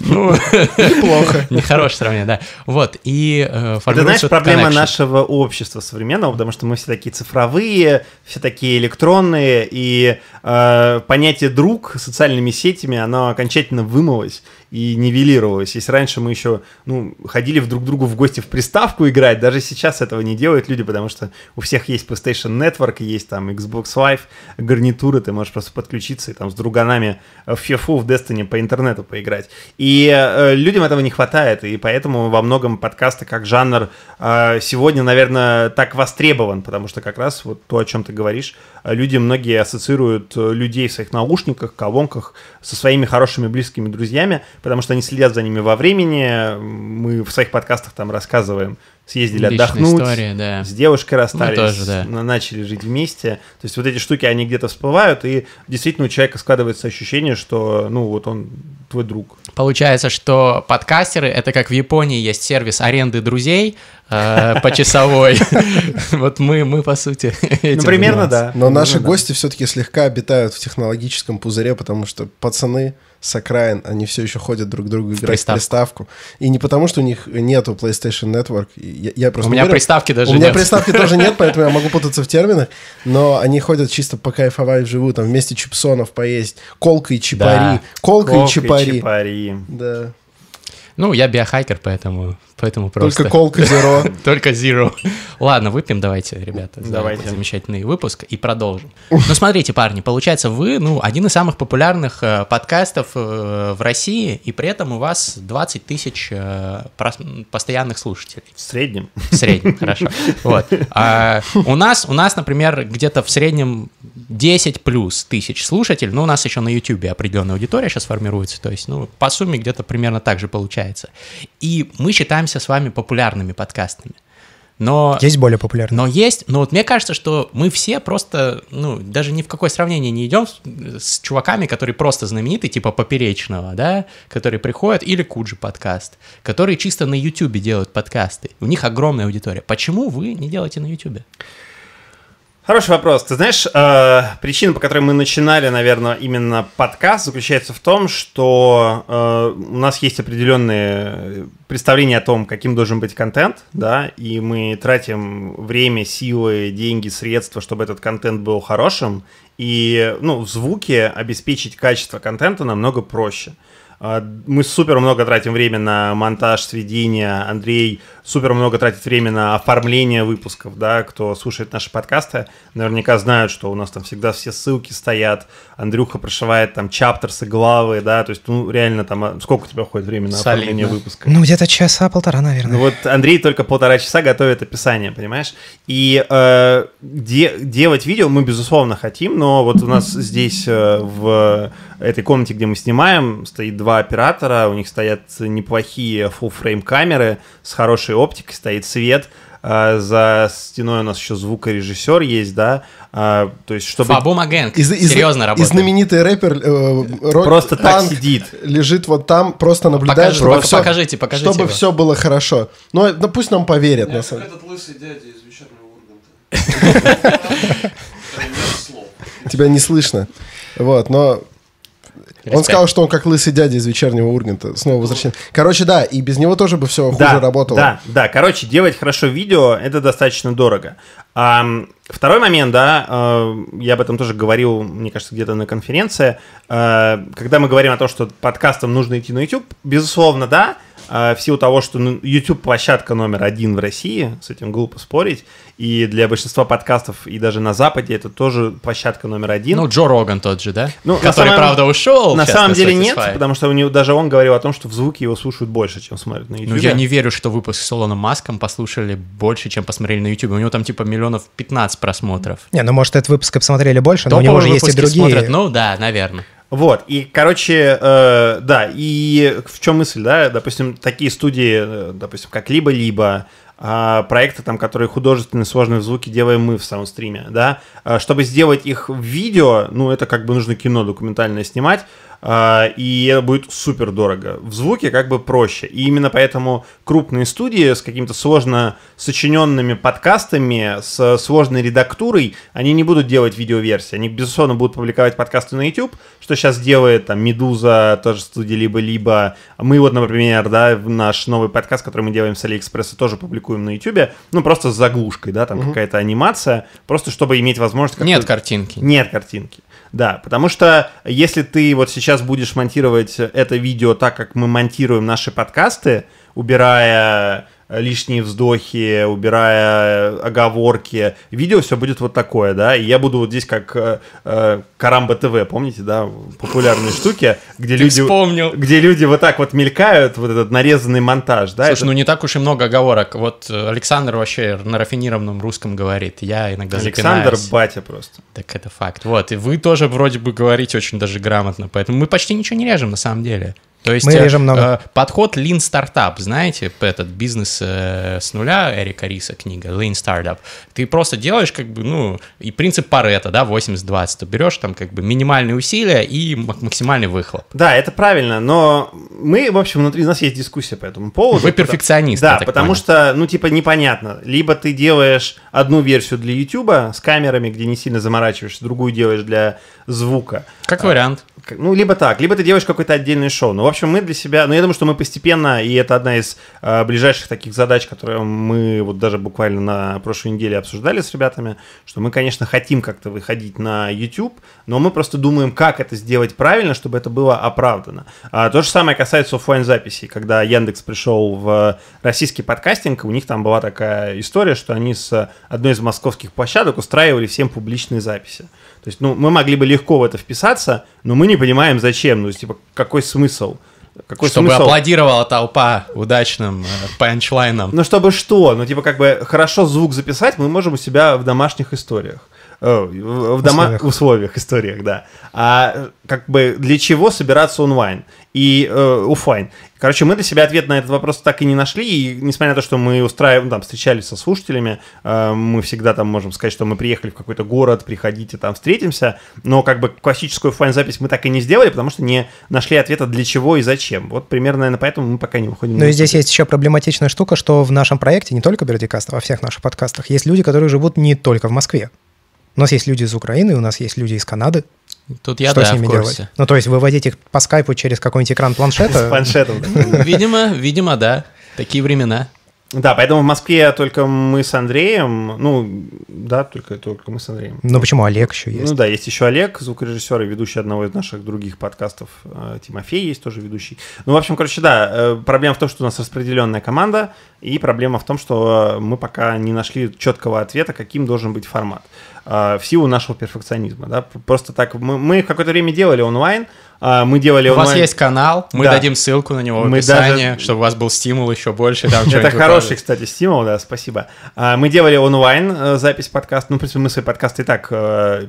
Ну, неплохо. Нехорошее сравнение, да. Вот, и формируется... Это, знаешь, проблема нашего общества современного, потому что мы все такие цифровые, все такие электронные, и понятие «друг» социальными сетями, оно окончательно вымылось и нивелировалось. Если раньше мы еще ходили друг к другу в гости в приставку играть, даже сейчас этого не делают люди, потому что у всех есть PlayStation Network, есть там Xbox Live, гарнитуры, ты можешь просто подключиться и там с друганами в FIFA, в Destiny по интернету поиграть. И людям этого не хватает, и поэтому во многом подкасты как жанр сегодня, наверное, так востребован, потому что как раз вот то, о чем ты говоришь, люди многие ассоциируют людей в своих наушниках, колонках со своими хорошими близкими друзьями, потому что они следят за ними во времени. Мы в своих подкастах там рассказываем, съездили личная отдохнуть, история, да. С девушкой расстались, тоже, да. Начали жить вместе. То есть вот эти штуки, они где-то всплывают, и действительно у человека складывается ощущение, что, вот он твой друг. Получается, что подкастеры — это как в Японии есть сервис аренды друзей почасовой. Вот мы, по сути, этим. Примерно, да. Но наши гости все-таки слегка обитают в технологическом пузыре, потому что пацаны... с окраин, они все еще ходят друг к другу играть в приставку. И не потому, что у них нету PlayStation Network. Я просто у меня приставки даже нет. У меня приставки тоже нет, поэтому я могу путаться в терминах. Но они ходят чисто покайфовать вживую, там вместе чипсонов поесть. Колка и чипари. Да. Колка и чипари. Да. Я биохакер, поэтому просто... Только колка зеро. Только зеро. Ладно, выпьем давайте, ребята, за замечательный выпуск и продолжим. Смотрите, парни, получается, вы один из самых популярных подкастов в России, и при этом у вас 20 тысяч постоянных слушателей. В среднем. В среднем, хорошо. Вот. А у нас, например, где-то в среднем 10 плюс тысяч слушателей, у нас еще на YouTube определенная аудитория сейчас формируется, то есть, по сумме где-то примерно так же получается. И мы считаемся с вами популярными подкастами. Но есть более популярные. Но вот мне кажется, что мы все просто, даже ни в какое сравнение не идем с чуваками, которые просто знамениты, типа Поперечного, да, которые приходят, или Куджи подкаст, которые чисто на Ютубе делают подкасты. У них огромная аудитория. Почему вы не делаете на Ютубе? Хороший вопрос. Ты знаешь, причина, по которой мы начинали, наверное, именно подкаст, заключается в том, что у нас есть определенные представления о том, каким должен быть контент, да, и мы тратим время, силы, деньги, средства, чтобы этот контент был хорошим, и, в звуке обеспечить качество контента намного проще. Мы супер много тратим время на монтаж, сведения. Андрей супер много тратит время на оформление выпусков, да, кто слушает наши подкасты, наверняка знают, что у нас там всегда все ссылки стоят, Андрюха прошивает там чаптерсы, главы, да, то есть, реально там, сколько у тебя уходит времени на оформление выпуска? Где-то часа полтора, наверное. Андрей только полтора часа готовит описание, понимаешь? И делать видео мы, безусловно, хотим, но вот у нас здесь в этой комнате, где мы снимаем, стоит два оператора, у них стоят неплохие full-frame камеры с хорошей оптикой, стоит свет, за стеной у нас еще звукорежиссер есть, да, то есть, чтобы... Фабу Магенг, серьезно работает. И знаменитый рэпер просто так сидит. Лежит вот там, просто наблюдает. Покажите. Чтобы все было хорошо. Ну, пусть нам поверят. Нет, этот лысый дядя из «Вечернего Урганта». Тебя не слышно. Вот, но... Респект. Он сказал, что он как лысый дядя из «Вечернего Урганта». Снова возвращаемся. Короче, да, и без него тоже бы все хуже работало. Да, короче, делать хорошо видео — это достаточно дорого. Второй момент, да, я об этом тоже говорил, мне кажется, где-то на конференции. Когда мы говорим о том, что подкастам нужно идти на YouTube, безусловно, да, в силу того, что YouTube-площадка №1 в России, с этим глупо спорить, и для большинства подкастов, и даже на Западе, это тоже площадка №1. Джо Роган тот же, да? Который, правда, ушел. На самом деле нет, потому что у него, даже он говорил о том, что в звуке его слушают больше, чем смотрят на YouTube. Я не верю, что выпуск с Илоном Маском послушали больше, чем посмотрели на YouTube. У него там типа 15 миллионов просмотров. Может, этот выпуск посмотрели больше, но у него уже есть и другие. Смотрят, да, наверное. Вот, и, короче, да, и в чем мысль, да, допустим, такие студии, допустим, как Либо-Либо, проекты, там, которые художественно сложные звуки делаем мы в саундстриме, да. Чтобы сделать их в видео, ну, это как бы нужно кино документальное снимать, и это будет супер дорого. В звуке как бы проще. И именно поэтому крупные студии с какими-то сложно сочиненными подкастами, с сложной редактурой, они не будут делать видеоверсии. Они, безусловно, будут публиковать подкасты на YouTube, что сейчас делает там Медуза, тоже студия Либо-Либо. Мы вот, например, да, наш новый подкаст, который мы делаем с AliExpress, тоже публикуем на YouTube. Ну, просто с заглушкой, да, там какая-то анимация, просто чтобы иметь возможность... Нет картинки. Нет картинки. Да, потому что если ты вот сейчас будешь монтировать это видео так, как мы монтируем наши подкасты, убирая лишние вздохи, убирая оговорки, видео все будет вот такое, да, и я буду вот здесь как Карамба ТВ, помните, да, популярные штуки, где люди вот так вот мелькают, вот этот нарезанный монтаж, да. Слушай, ну не так уж и много оговорок, вот Александр вообще на рафинированном русском говорит, я иногда запинаюсь. Александр батя просто. Так это факт, вот, и вы тоже вроде бы говорите очень даже грамотно, поэтому мы почти ничего не режем на самом деле. То есть мы режем много. Подход Lean Startup, знаете, этот бизнес с нуля, Эрика Риса книга, Lean Startup. Ты просто делаешь как бы, ну, и принцип Парето, да, 80-20. Ты берешь там как бы минимальные усилия и максимальный выхлоп. Да, это правильно, но мы, в общем, внутри нас есть дискуссия по этому поводу. Вы перфекционист. Да, потому что, ну, типа, непонятно. Либо ты делаешь одну версию для YouTube с камерами, где не сильно заморачиваешься, другую делаешь для звука. Как вариант. Ну, либо так, либо ты делаешь какое-то отдельное шоу. Ну, в общем, мы для себя... Ну, я думаю, что мы постепенно, и это одна из ближайших таких задач, которые мы вот даже буквально на прошлой неделе обсуждали с ребятами, что мы, конечно, хотим как-то выходить на YouTube, но мы просто думаем, как это сделать правильно, чтобы это было оправдано. То же самое касается оффлайн-записей. Когда Яндекс пришел в российский подкастинг, у них там была такая история, что они с одной из московских площадок устраивали всем публичные записи. То есть, ну, мы могли бы легко в это вписаться, но мы не понимаем, зачем. Ну, типа, какой смысл? Какой чтобы смысл? Аплодировала толпа удачным панчлайном. Ну, чтобы что? Ну, типа, как бы хорошо звук записать мы можем у себя в домашних историях. В условиях, историях, да. А как бы для чего собираться онлайн? И оффлайн. Короче, мы для себя ответ на этот вопрос так и не нашли, и несмотря на то, что мы устраиваем, там, встречались со слушателями, мы всегда там можем сказать, что мы приехали в какой-то город, приходите, там, встретимся, но как бы классическую оффлайн-запись мы так и не сделали, потому что не нашли ответа для чего и зачем. Вот примерно, наверное, поэтому мы пока не выходим. Ну и здесь есть еще проблематичная штука, что в нашем проекте, не только BeardyCast, а во всех наших подкастах, есть люди, которые живут не только в Москве. У нас есть люди из Украины, у нас есть люди из Канады. Тут я, что да, с ними в курсе. Делать? Ну, то есть выводить их по скайпу через какой-нибудь экран планшета? С планшетом. Видимо, да. Такие времена. Да, поэтому в Москве только мы с Андреем. Ну, да, только мы с Андреем. Ну, почему Олег еще есть? Ну, да, есть еще Олег, звукорежиссер и ведущий одного из наших других подкастов. Тимофей есть тоже ведущий. Ну, в общем, короче, да, проблема в том, что у нас распределенная команда, и проблема в том, что мы пока не нашли четкого ответа, каким должен быть формат. В силу нашего перфекционизма, да, просто так, мы какое-то время делали онлайн, мы делали онлайн... У вас есть канал, мы дадим ссылку на него в описании, чтобы у вас был стимул еще больше. Это хороший, кстати, стимул, да, спасибо. Мы делали онлайн запись подкаста, ну, в принципе, мы свои подкасты и так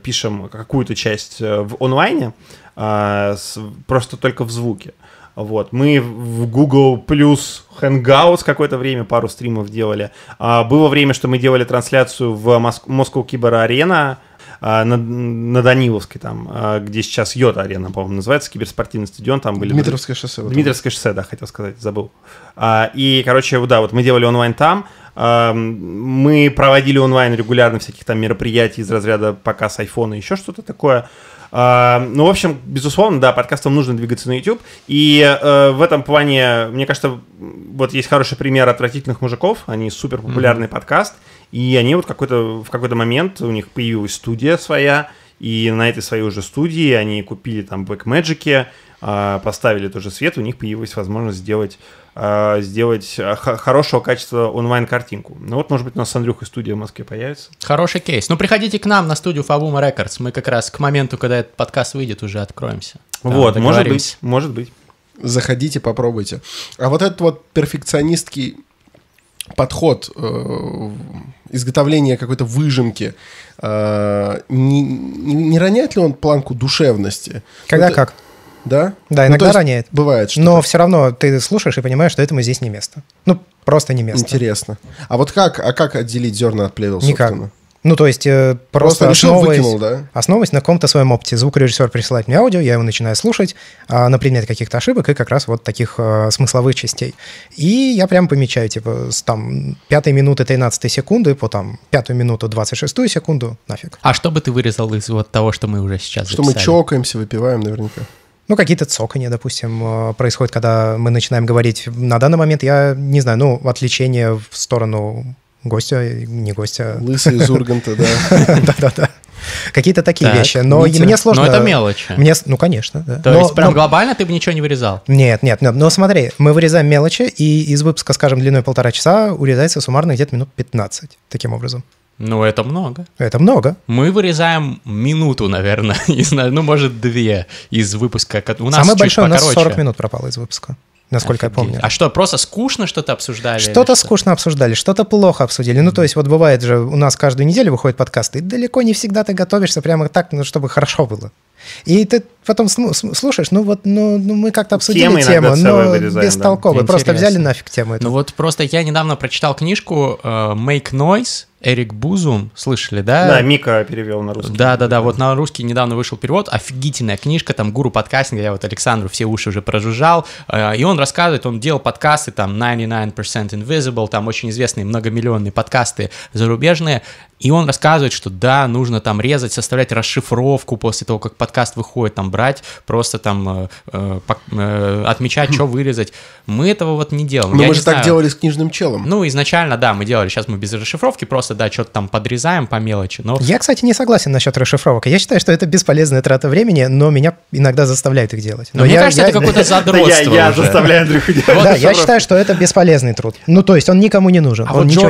пишем какую-то часть в онлайне, просто только в звуке. Вот, мы в Google плюс Hangouts какое-то время пару стримов делали. Было время, что мы делали трансляцию в Moscow Кибер-Арена на Даниловской, там, где сейчас Йота-Арена, по-моему, называется, киберспортивный стадион. Там были Дмитровское шоссе. Дмитровское шоссе, да, хотел сказать, забыл. И, короче, да, вот мы делали онлайн там. Мы проводили онлайн регулярно всяких там мероприятий из разряда показ айфона, еще что-то такое. Ну, в общем, безусловно, да, подкастам нужно двигаться на YouTube, и в этом плане, мне кажется, вот есть хороший пример «Отвратительных мужиков», они супер популярный подкаст, и они вот в какой-то момент, у них появилась студия своя, и на этой своей уже студии они купили там Blackmagic, поставили тоже свет, у них появилась возможность сделать хорошего качества онлайн-картинку. Ну вот, может быть, у нас с Андрюхой студия в Москве появится. Хороший кейс. Ну, приходите к нам на студию Фабума Рекордс. Мы как раз к моменту, когда этот подкаст выйдет, уже откроемся. Там вот, может быть. Заходите, попробуйте. А вот этот вот перфекционистский подход, изготовление какой-то выжимки, не роняет ли он планку душевности? Когда это... как? Да? Да, иногда роняет. Бывает, что. Но все равно ты слушаешь и понимаешь, что этому здесь не место. Ну, просто не место. Интересно. А вот как, отделить зерна от плевел, собственно? Никак. Ну, то есть, просто решил, выкинул, да? Основываясь на каком-то своем опыте. Звукорежиссер присылает мне аудио, я его начинаю слушать на предмет каких-то ошибок и как раз вот таких смысловых частей. И я прям помечаю, типа, с там 5 минуты 13 секунды по там 5 минуту 26 секунду, нафиг. А что бы ты вырезал из вот того, что мы уже сейчас записали? Что мы чокаемся, выпиваем наверняка. Ну, какие-то цоканья, допустим, происходят, когда мы начинаем говорить. На данный момент, я не знаю, ну, отвлечение в сторону гостя, не гостя. Лысый из Урганта, да. Да-да-да. Какие-то такие вещи. Но мне сложно... Но это мелочи. Ну, конечно, да. То есть прям глобально ты бы ничего не вырезал? Нет, нет. Но смотри, мы вырезаем мелочи, и из выпуска, скажем, длиной 1,5 часа урезается суммарно где-то минут 15 таким образом. Ну, это много. Это много. Мы вырезаем минуту, наверное, не знаю, ну, может, 2 из выпуска. У нас самое большое, у нас 40 минут пропало из выпуска, насколько я помню. А что, просто скучно что-то обсуждали? Что-то скучно обсуждали, что-то плохо обсудили. Ну, то есть, вот бывает же, у нас каждую неделю выходит подкаст, и далеко не всегда ты готовишься прямо так, ну, чтобы хорошо было. И ты потом слушаешь, ну вот, ну мы как-то обсудили тему, но бестолково, да. Просто взяли нафиг тему эту. Ну вот просто я недавно прочитал книжку «Make Noise», Эрик Бузум, слышали, да? Да, Мика перевел на русский. Да-да-да, вот на русский недавно вышел перевод, офигительная книжка, там гуру подкастинга, я вот Александру все уши уже прожужжал, и он рассказывает, он делал подкасты, там 99% Invisible, там очень известные многомиллионные подкасты зарубежные, и он рассказывает, что да, нужно там резать, составлять расшифровку после того, как подкаст выходит, там брать, просто там отмечать, что вырезать. Мы этого вот не делаем. Но мы же так делали с книжным челом. Ну, изначально, да, мы делали, сейчас мы без расшифровки, просто, да, что-то там подрезаем по мелочи. Но... Я, кстати, не согласен насчет расшифровок. Я считаю, что это бесполезная трата времени, но меня иногда заставляют их делать. Но мне кажется, это какое-то задротство. Я заставляю Андрюху делать. Да, я считаю, что это бесполезный труд. Ну, то есть он никому не нужен. А вот Джо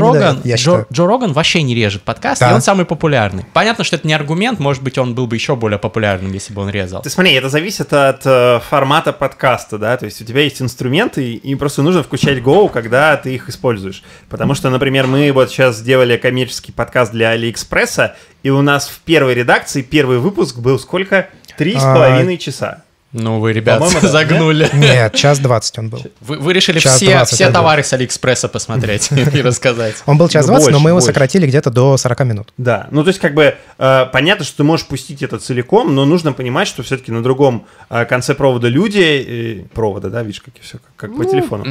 Роган вообще не режет подкаст, и он самый популярный. Понятно, что это не аргумент, может быть, он был бы еще более популярным, если бы он резал. Ты смотри, это зависит от формата подкаста, да, то есть у тебя есть инструменты, и просто нужно включать Go, когда ты их используешь. Потому что, например, мы вот сейчас сделали коммерческий подкаст для AliExpress, и у нас в первой редакции первый выпуск был сколько? 3,5 часа. Ну, вы, ребята, загнули. Нет, 1:20 он был. Вы решили все товары с Алиэкспресса посмотреть и рассказать. Он был 1:20, но мы его сократили где-то до 40 минут. Да, ну то есть как бы понятно, что ты можешь пустить это целиком, но нужно понимать, что все-таки на другом конце провода люди, провода, да, видишь, как и все, как по телефону,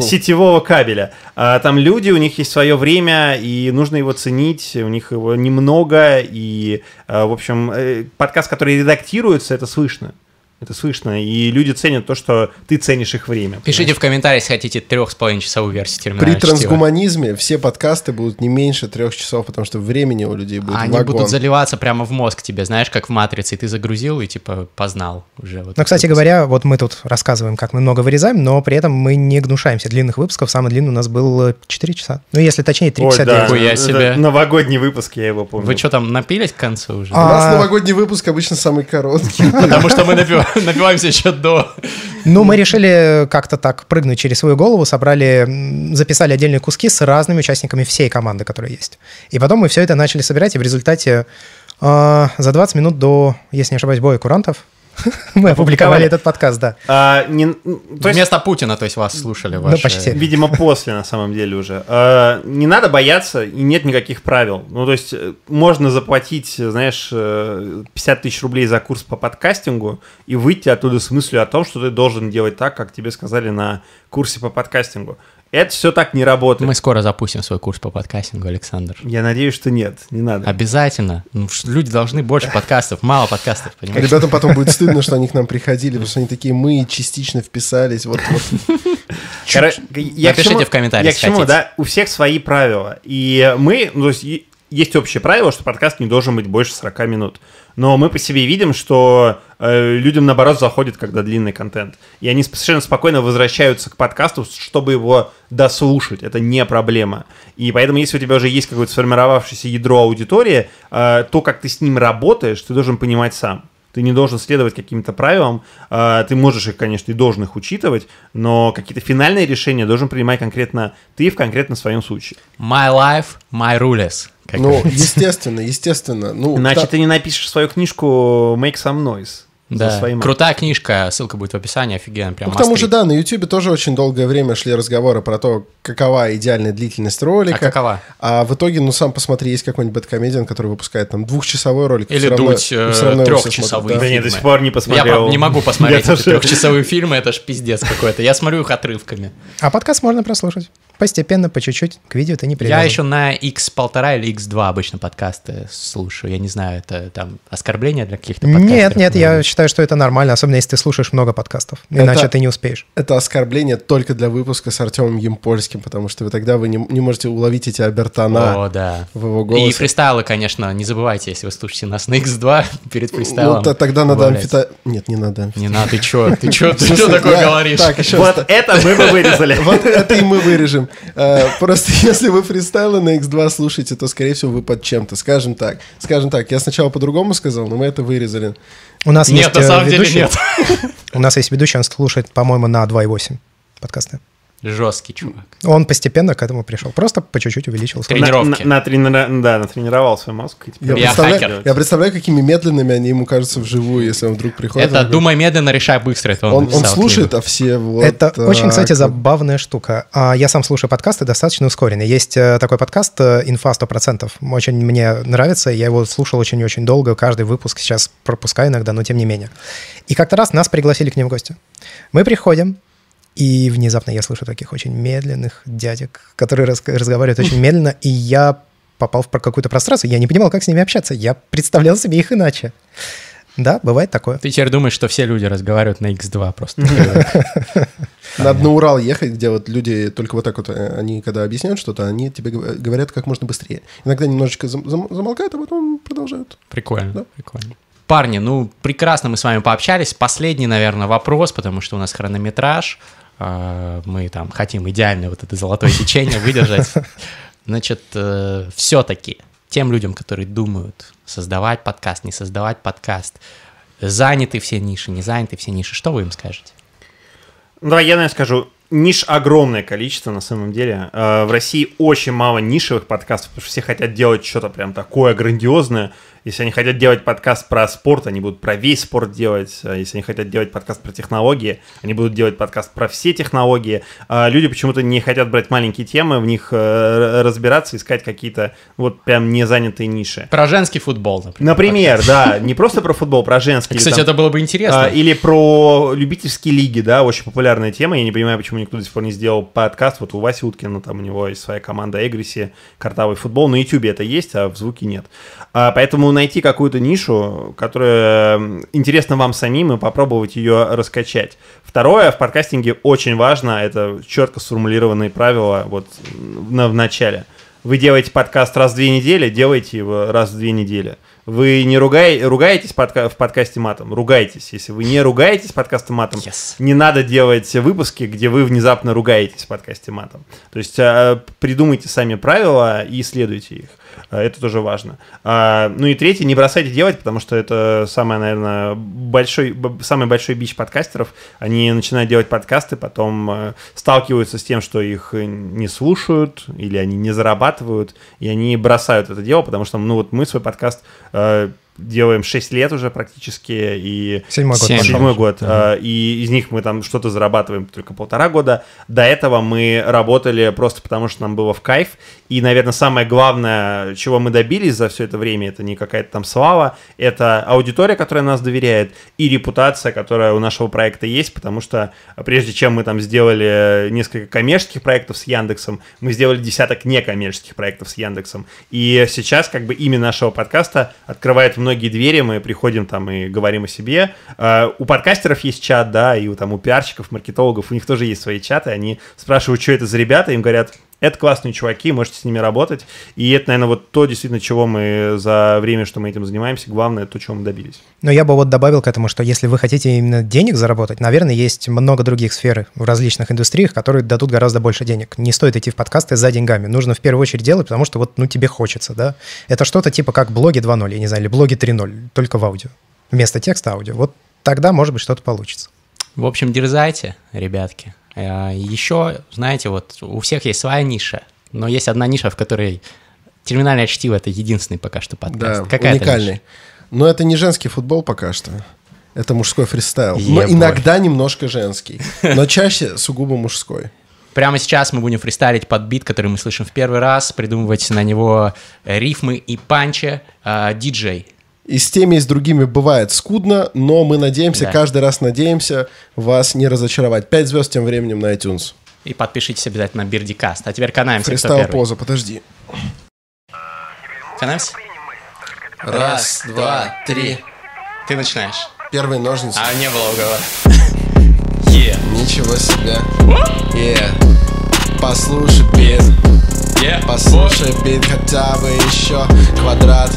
сетевого кабеля. Там люди, у них есть свое время, и нужно его ценить, у них его немного, и, в общем, подкаст, который редактируется, это слышно. Это слышно, и люди ценят то, что ты ценишь их время. Пишите в комментариях, если хотите 3,5-часовую версию терминала. При трансгуманизме все подкасты будут не меньше 3 часов, потому что времени у людей будет вагон. Они будут заливаться прямо в мозг тебе, знаешь, как в «Матрице», и ты загрузил и типа познал уже. Вот, но, кстати говоря, вот мы тут рассказываем, как мы много вырезаем, но при этом мы не гнушаемся длинных выпусков. Самый длинный у нас был 4 часа. Ну, если точнее, 3,59. Да. Новогодний выпуск, я его помню. Вы что, там напились к концу уже? У нас новогодний выпуск обычно самый короткий. Потому что мы напиваемся еще до... Ну, мы решили как-то так прыгнуть через свою голову, записали отдельные куски с разными участниками всей команды, которая есть. И потом мы все это начали собирать, и в результате за 20 минут до, если не ошибаюсь, боя курантов мы опубликовали этот подкаст, да. Вместо Путина, то есть вас слушали. Да, почти. Видимо, после, на самом деле, уже. Не надо бояться, и нет никаких правил. Ну, то есть можно заплатить, знаешь, 50 тысяч рублей за курс по подкастингу и выйти оттуда с мыслью о том, что ты должен делать так, как тебе сказали на курсе по подкастингу. Это все так не работает. Мы скоро запустим свой курс по подкастингу, Александр. Я надеюсь, что нет, не надо. Обязательно. Ну, люди должны больше подкастов, мало подкастов, понимаешь? Ребятам потом будет стыдно, что они к нам приходили, потому что они такие, мы частично вписались. Напишите в комментариях, если хотите. Да, у всех свои правила. И мы, то есть есть общее правило, что подкаст не должен быть больше 40 минут. Но мы по себе видим, что людям, наоборот, заходит, когда длинный контент. И они совершенно спокойно возвращаются к подкасту, чтобы его дослушать. Это не проблема. И поэтому, если у тебя уже есть какое-то сформировавшееся ядро аудитории, то, как ты с ним работаешь, ты должен понимать сам. Ты не должен следовать каким-то правилам. Ты можешь их, конечно, и должен их учитывать, но какие-то финальные решения должен принимать конкретно ты в конкретно своем случае. My life, my rules. Как естественно. Ну, иначе ты не напишешь свою книжку «Make some noise». Да, за своим... крутая книжка, ссылка будет в описании, офигенно, прям. Ну, к тому же, да, на Ютубе тоже очень долгое время шли разговоры про то, какова идеальная длительность ролика. А какова? А в итоге, ну, сам посмотри, есть какой-нибудь бэдкомедиан, который выпускает там двухчасовой ролик. Или Дудь, трехчасовые фильмы. Да я до сих пор не посмотрел. Я не могу посмотреть трехчасовые фильмы, это ж пиздец какой-то. Я смотрю их отрывками. А подкаст можно прослушать. Постепенно, по чуть-чуть, к видео ты не привязан. Я еще на X1,5 или X2 обычно подкасты слушаю. Я не знаю, это там оскорбление для каких-то подкастов? Нет, нет, но... я считаю, что это нормально, особенно если ты слушаешь много подкастов, иначе ты не успеешь. Это оскорбление только для выпуска с Артемом Емпольским, потому что вы тогда вы не можете уловить эти обертона в его голосе. И фристайлы, конечно, не забывайте, если вы слушаете нас на X2 перед фристайлом. Ну, тогда надо Нет, не надо амфитамин. Не надо, ты что? Ты что такое говоришь? Вот это мы бы вырезали. Вот это и мы вырежем. Просто если вы фристайлы на X2 слушаете, то, скорее всего, вы под чем-то. Скажем так, я сначала по-другому сказал, но мы это вырезали. У нас нет, на самом деле нет. У нас есть ведущий, он слушает, по-моему, на 2.8 подкасты. Жесткий чувак. Он постепенно к этому пришел. Просто по чуть-чуть увеличил тренировки. Натренировал свой мозг. Я представляю, какими медленными они ему кажутся вживую, если он вдруг приходит. Это «Думай медленно, решай быстро». Это он слушает, а все... Вот это так. Очень, кстати, забавная штука. Я сам слушаю подкасты достаточно ускоренные. Есть такой подкаст «Инфа 100%». Очень мне нравится. Я его слушал очень-очень долго. Каждый выпуск сейчас пропускаю иногда, но тем не менее. И как-то раз нас пригласили к ним в гости. Мы приходим. И внезапно я слышу таких очень медленных дядек, которые разговаривают очень медленно, и я попал в какую-то прострацию, я не понимал, как с ними общаться, я представлял себе их иначе. Да, бывает такое. Ты теперь думаешь, что все люди разговаривают на X2 просто. Надо на Урал ехать, где вот люди только вот так вот, они когда объясняют что-то, они тебе говорят как можно быстрее. Иногда немножечко замолкают, а потом продолжают. Прикольно, прикольно. Парни, ну прекрасно мы с вами пообщались. Последний, наверное, вопрос, потому что у нас хронометраж. Мы там хотим идеально вот это золотое сечение выдержать. Значит, все-таки тем людям, которые думают, создавать подкаст, не создавать подкаст, заняты все ниши, не заняты все ниши, что вы им скажете? Давай я, наверное, скажу. Ниш огромное количество, на самом деле. В России очень мало нишевых подкастов, потому что все хотят делать что-то прям такое грандиозное. Если они хотят делать подкаст про спорт, они будут про весь спорт делать. Если они хотят делать подкаст про технологии, они будут делать подкаст про все технологии. Люди почему-то не хотят брать маленькие темы, в них разбираться, искать какие-то вот прям незанятые ниши. Про женский футбол, например. Например, да. Не просто про футбол, про женский. Кстати, это было бы интересно. Или про любительские лиги, да, очень популярная тема. Я не понимаю, почему никто до сих пор не сделал подкаст. Вот у Васи Уткина, там у него есть своя команда Эгриси, картавый футбол. На Ютубе это есть, а в звуке нет. Поэтому найти какую-то нишу, которая интересна вам самим, и попробовать ее раскачать. Второе, в подкастинге очень важно, это четко сформулированные правила вот в начале. Вы делаете подкаст раз в 2 недели, делайте его раз в 2 недели. Вы не ругаетесь в подкасте матом? Ругайтесь. Если вы не ругаетесь подкастом матом, не надо делать выпуски, где вы внезапно ругаетесь в подкасте матом. То есть придумайте сами правила и следуйте их. Это тоже важно. Ну и третье, не бросайте делать, потому что это самый, наверное, самый большой бич подкастеров. Они начинают делать подкасты, потом сталкиваются с тем, что их не слушают, или они не зарабатывают, и они бросают это дело, потому что, ну вот мы свой подкаст делаем 6 лет уже практически, и 7-й год. И из них мы там что-то зарабатываем только 1,5 года. До этого мы работали просто потому, что нам было в кайф. И, наверное, самое главное, чего мы добились за все это время, это не какая-то там слава, это аудитория, которая нас доверяет, и репутация, которая у нашего проекта есть, потому что прежде чем мы там сделали несколько коммерческих проектов с Яндексом, мы сделали десяток некоммерческих проектов с Яндексом. И сейчас как бы имя нашего подкаста открывает многие двери, мы приходим там и говорим о себе. У подкастеров есть чат, да, и там у пиарщиков, маркетологов, у них тоже есть свои чаты, они спрашивают, что это за ребята, им говорят, это классные чуваки, можете с ними работать. И это, наверное, вот то, действительно, чего мы за время, что мы этим занимаемся, главное, то, чего мы добились. Но я бы вот добавил к этому, что если вы хотите именно денег заработать, наверное, есть много других сфер в различных индустриях, которые дадут гораздо больше денег. Не стоит идти в подкасты за деньгами. Нужно в первую очередь делать, потому что вот, ну, тебе хочется, да. Это что-то типа как блоги 2.0, я не знаю, или блоги 3.0, только в аудио. Вместо текста аудио. Вот тогда, может быть, что-то получится. В общем, дерзайте, ребятки. Еще, знаете, вот у всех есть своя ниша, но есть одна ниша, в которой терминальное чтиво — это единственный пока что подкаст. Да, какая уникальный. Но это не женский футбол пока что. Это мужской фристайл. Но иногда немножко женский. Но чаще сугубо мужской. Прямо сейчас мы будем фристайлить под бит, который мы слышим в первый раз, придумывать на него рифмы и панчи. Диджей. И с теми, и с другими бывает скудно, но мы надеемся, каждый раз надеемся вас не разочаровать. 5 звезд тем временем на iTunes. И подпишитесь обязательно на BeardyCast. А теперь канаемся, кто первый. Фристайл-поза, подожди. Канаемся? Раз, два, три. Ты начинаешь. Первые ножницы. А не было уговора. Ничего себе. Послушай бит. Послушай бит хотя бы еще квадрат.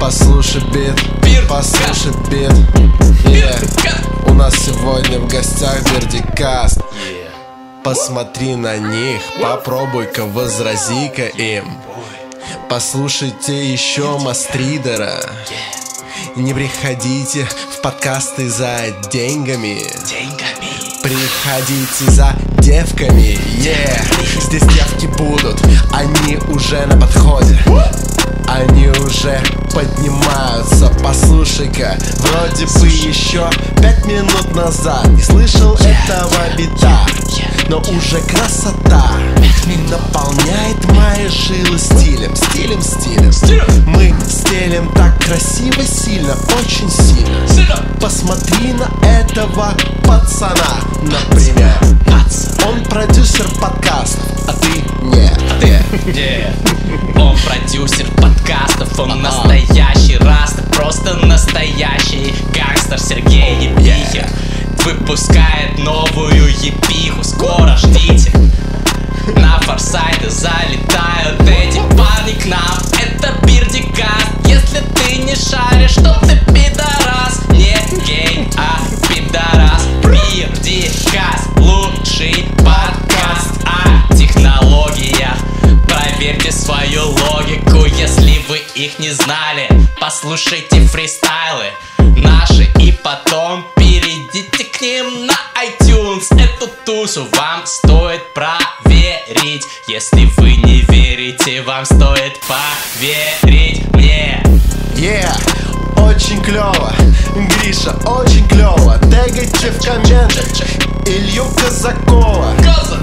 Послушай бит. Послушай бит. У нас сегодня в гостях BeardyCast. Посмотри на них, попробуй-ка, возрази-ка им. Послушайте еще Мастридера. Не приходите в подкасты за деньгами. Приходите за девками. Здесь девки будут, они уже на подходе. Они уже поднимаются. Послушай-ка, вроде бы еще 5 минут назад не слышал этого бита, но уже красота наполняет мои жилы стилем, стилем, стилем. Мы стелим так красиво, сильно, очень сильно. Посмотри на этого пацана, например. Он продюсер подкастов, а ты нет. Он продюсер подкастов, он настоящий раста, просто настоящий гангстер. Сергей Епихин выпускает новую епиху, скоро ждите. На форсайты залетают эти парни к нам. Это BeardyCast. Если ты не шаришь, то ты пидорас. Не гей, а пидорас. BeardyCast, лучший подкаст о технологиях. Проверьте свою логику, если вы их не знали. Послушайте фристайлы наши и потом перейдите к ним на iTunes. Эту тусу вам стоит проверить. Если вы не верите, вам стоит поверить мне. Очень клёво, Гриша, очень клёво. Тегайте в комментах Илью Казакова.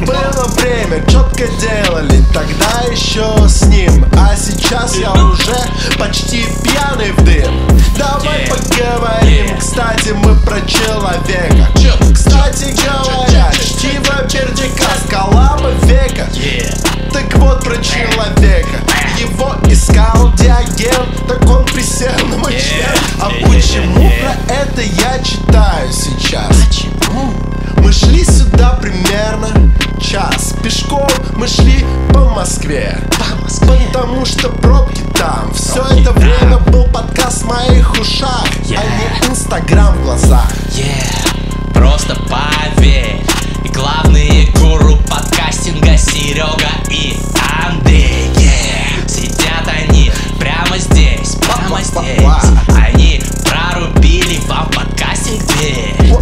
Было время, чётко делали тогда ещё с ним. А сейчас я уже почти пьяный в дым. Давай поговорим, кстати, мы про человека. Кстати говоря, чтиво BeardyCast, коллаба века. Так вот про человека. Его искал диаген, так он присел на мой член. А почему про это я читаю сейчас? Почему? Мы шли сюда примерно час. Пешком мы шли по Москве. Потому что пробки там. Все это время был подкаст в моих ушах, а не Инстаграм в глазах. Просто поверь. Главные гуру подкастинга Серега и Андрей. Сидят они прямо здесь, прямо здесь. Они прорубили вам подкастинг дверь.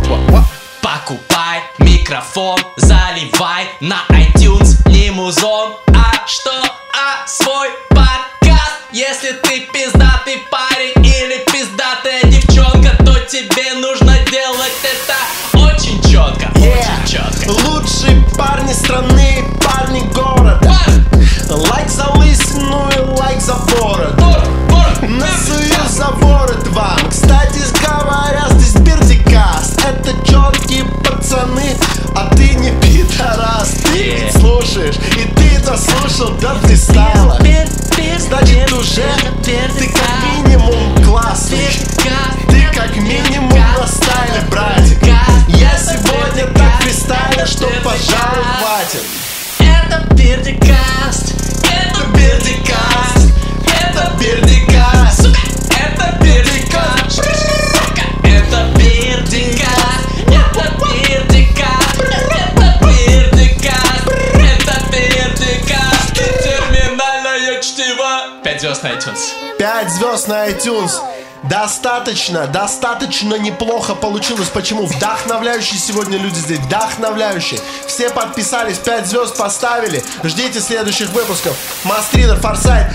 Покупай микрофон, заливай на iTunes лимузон. А что, свой подкаст? Если ты пиздатый парень или пиздатая девчонка, то тебе нужно делать это очень четко, очень четко. Лучшие парни страны, парни города. Лайк за лысину и лайк за бороду. Насую за ворот вам. Кстати говоря, здесь BeardyCast. Это четкие пацаны, а ты не пидорас. Ты ведь слушаешь, и ты дослушал до фристайла. Значит уже ты как минимум классный. Ты как минимум на стайле, братик. Я сегодня так фристайлю, что, пожалуй, хватит. Это BeardyCast, это BeardyCast, это BeardyCast, сука, это BeardyCast, сука, это BeardyCast, это BeardyCast, это BeardyCast, это BeardyCast, и терминальное чтиво. 5 звезд на iTunes. 5 звезд на iTunes. Достаточно неплохо получилось. Почему? Вдохновляющие сегодня люди здесь. Вдохновляющие. Все подписались, 5 звезд поставили. Ждите следующих выпусков. Мастридер, Форсайт.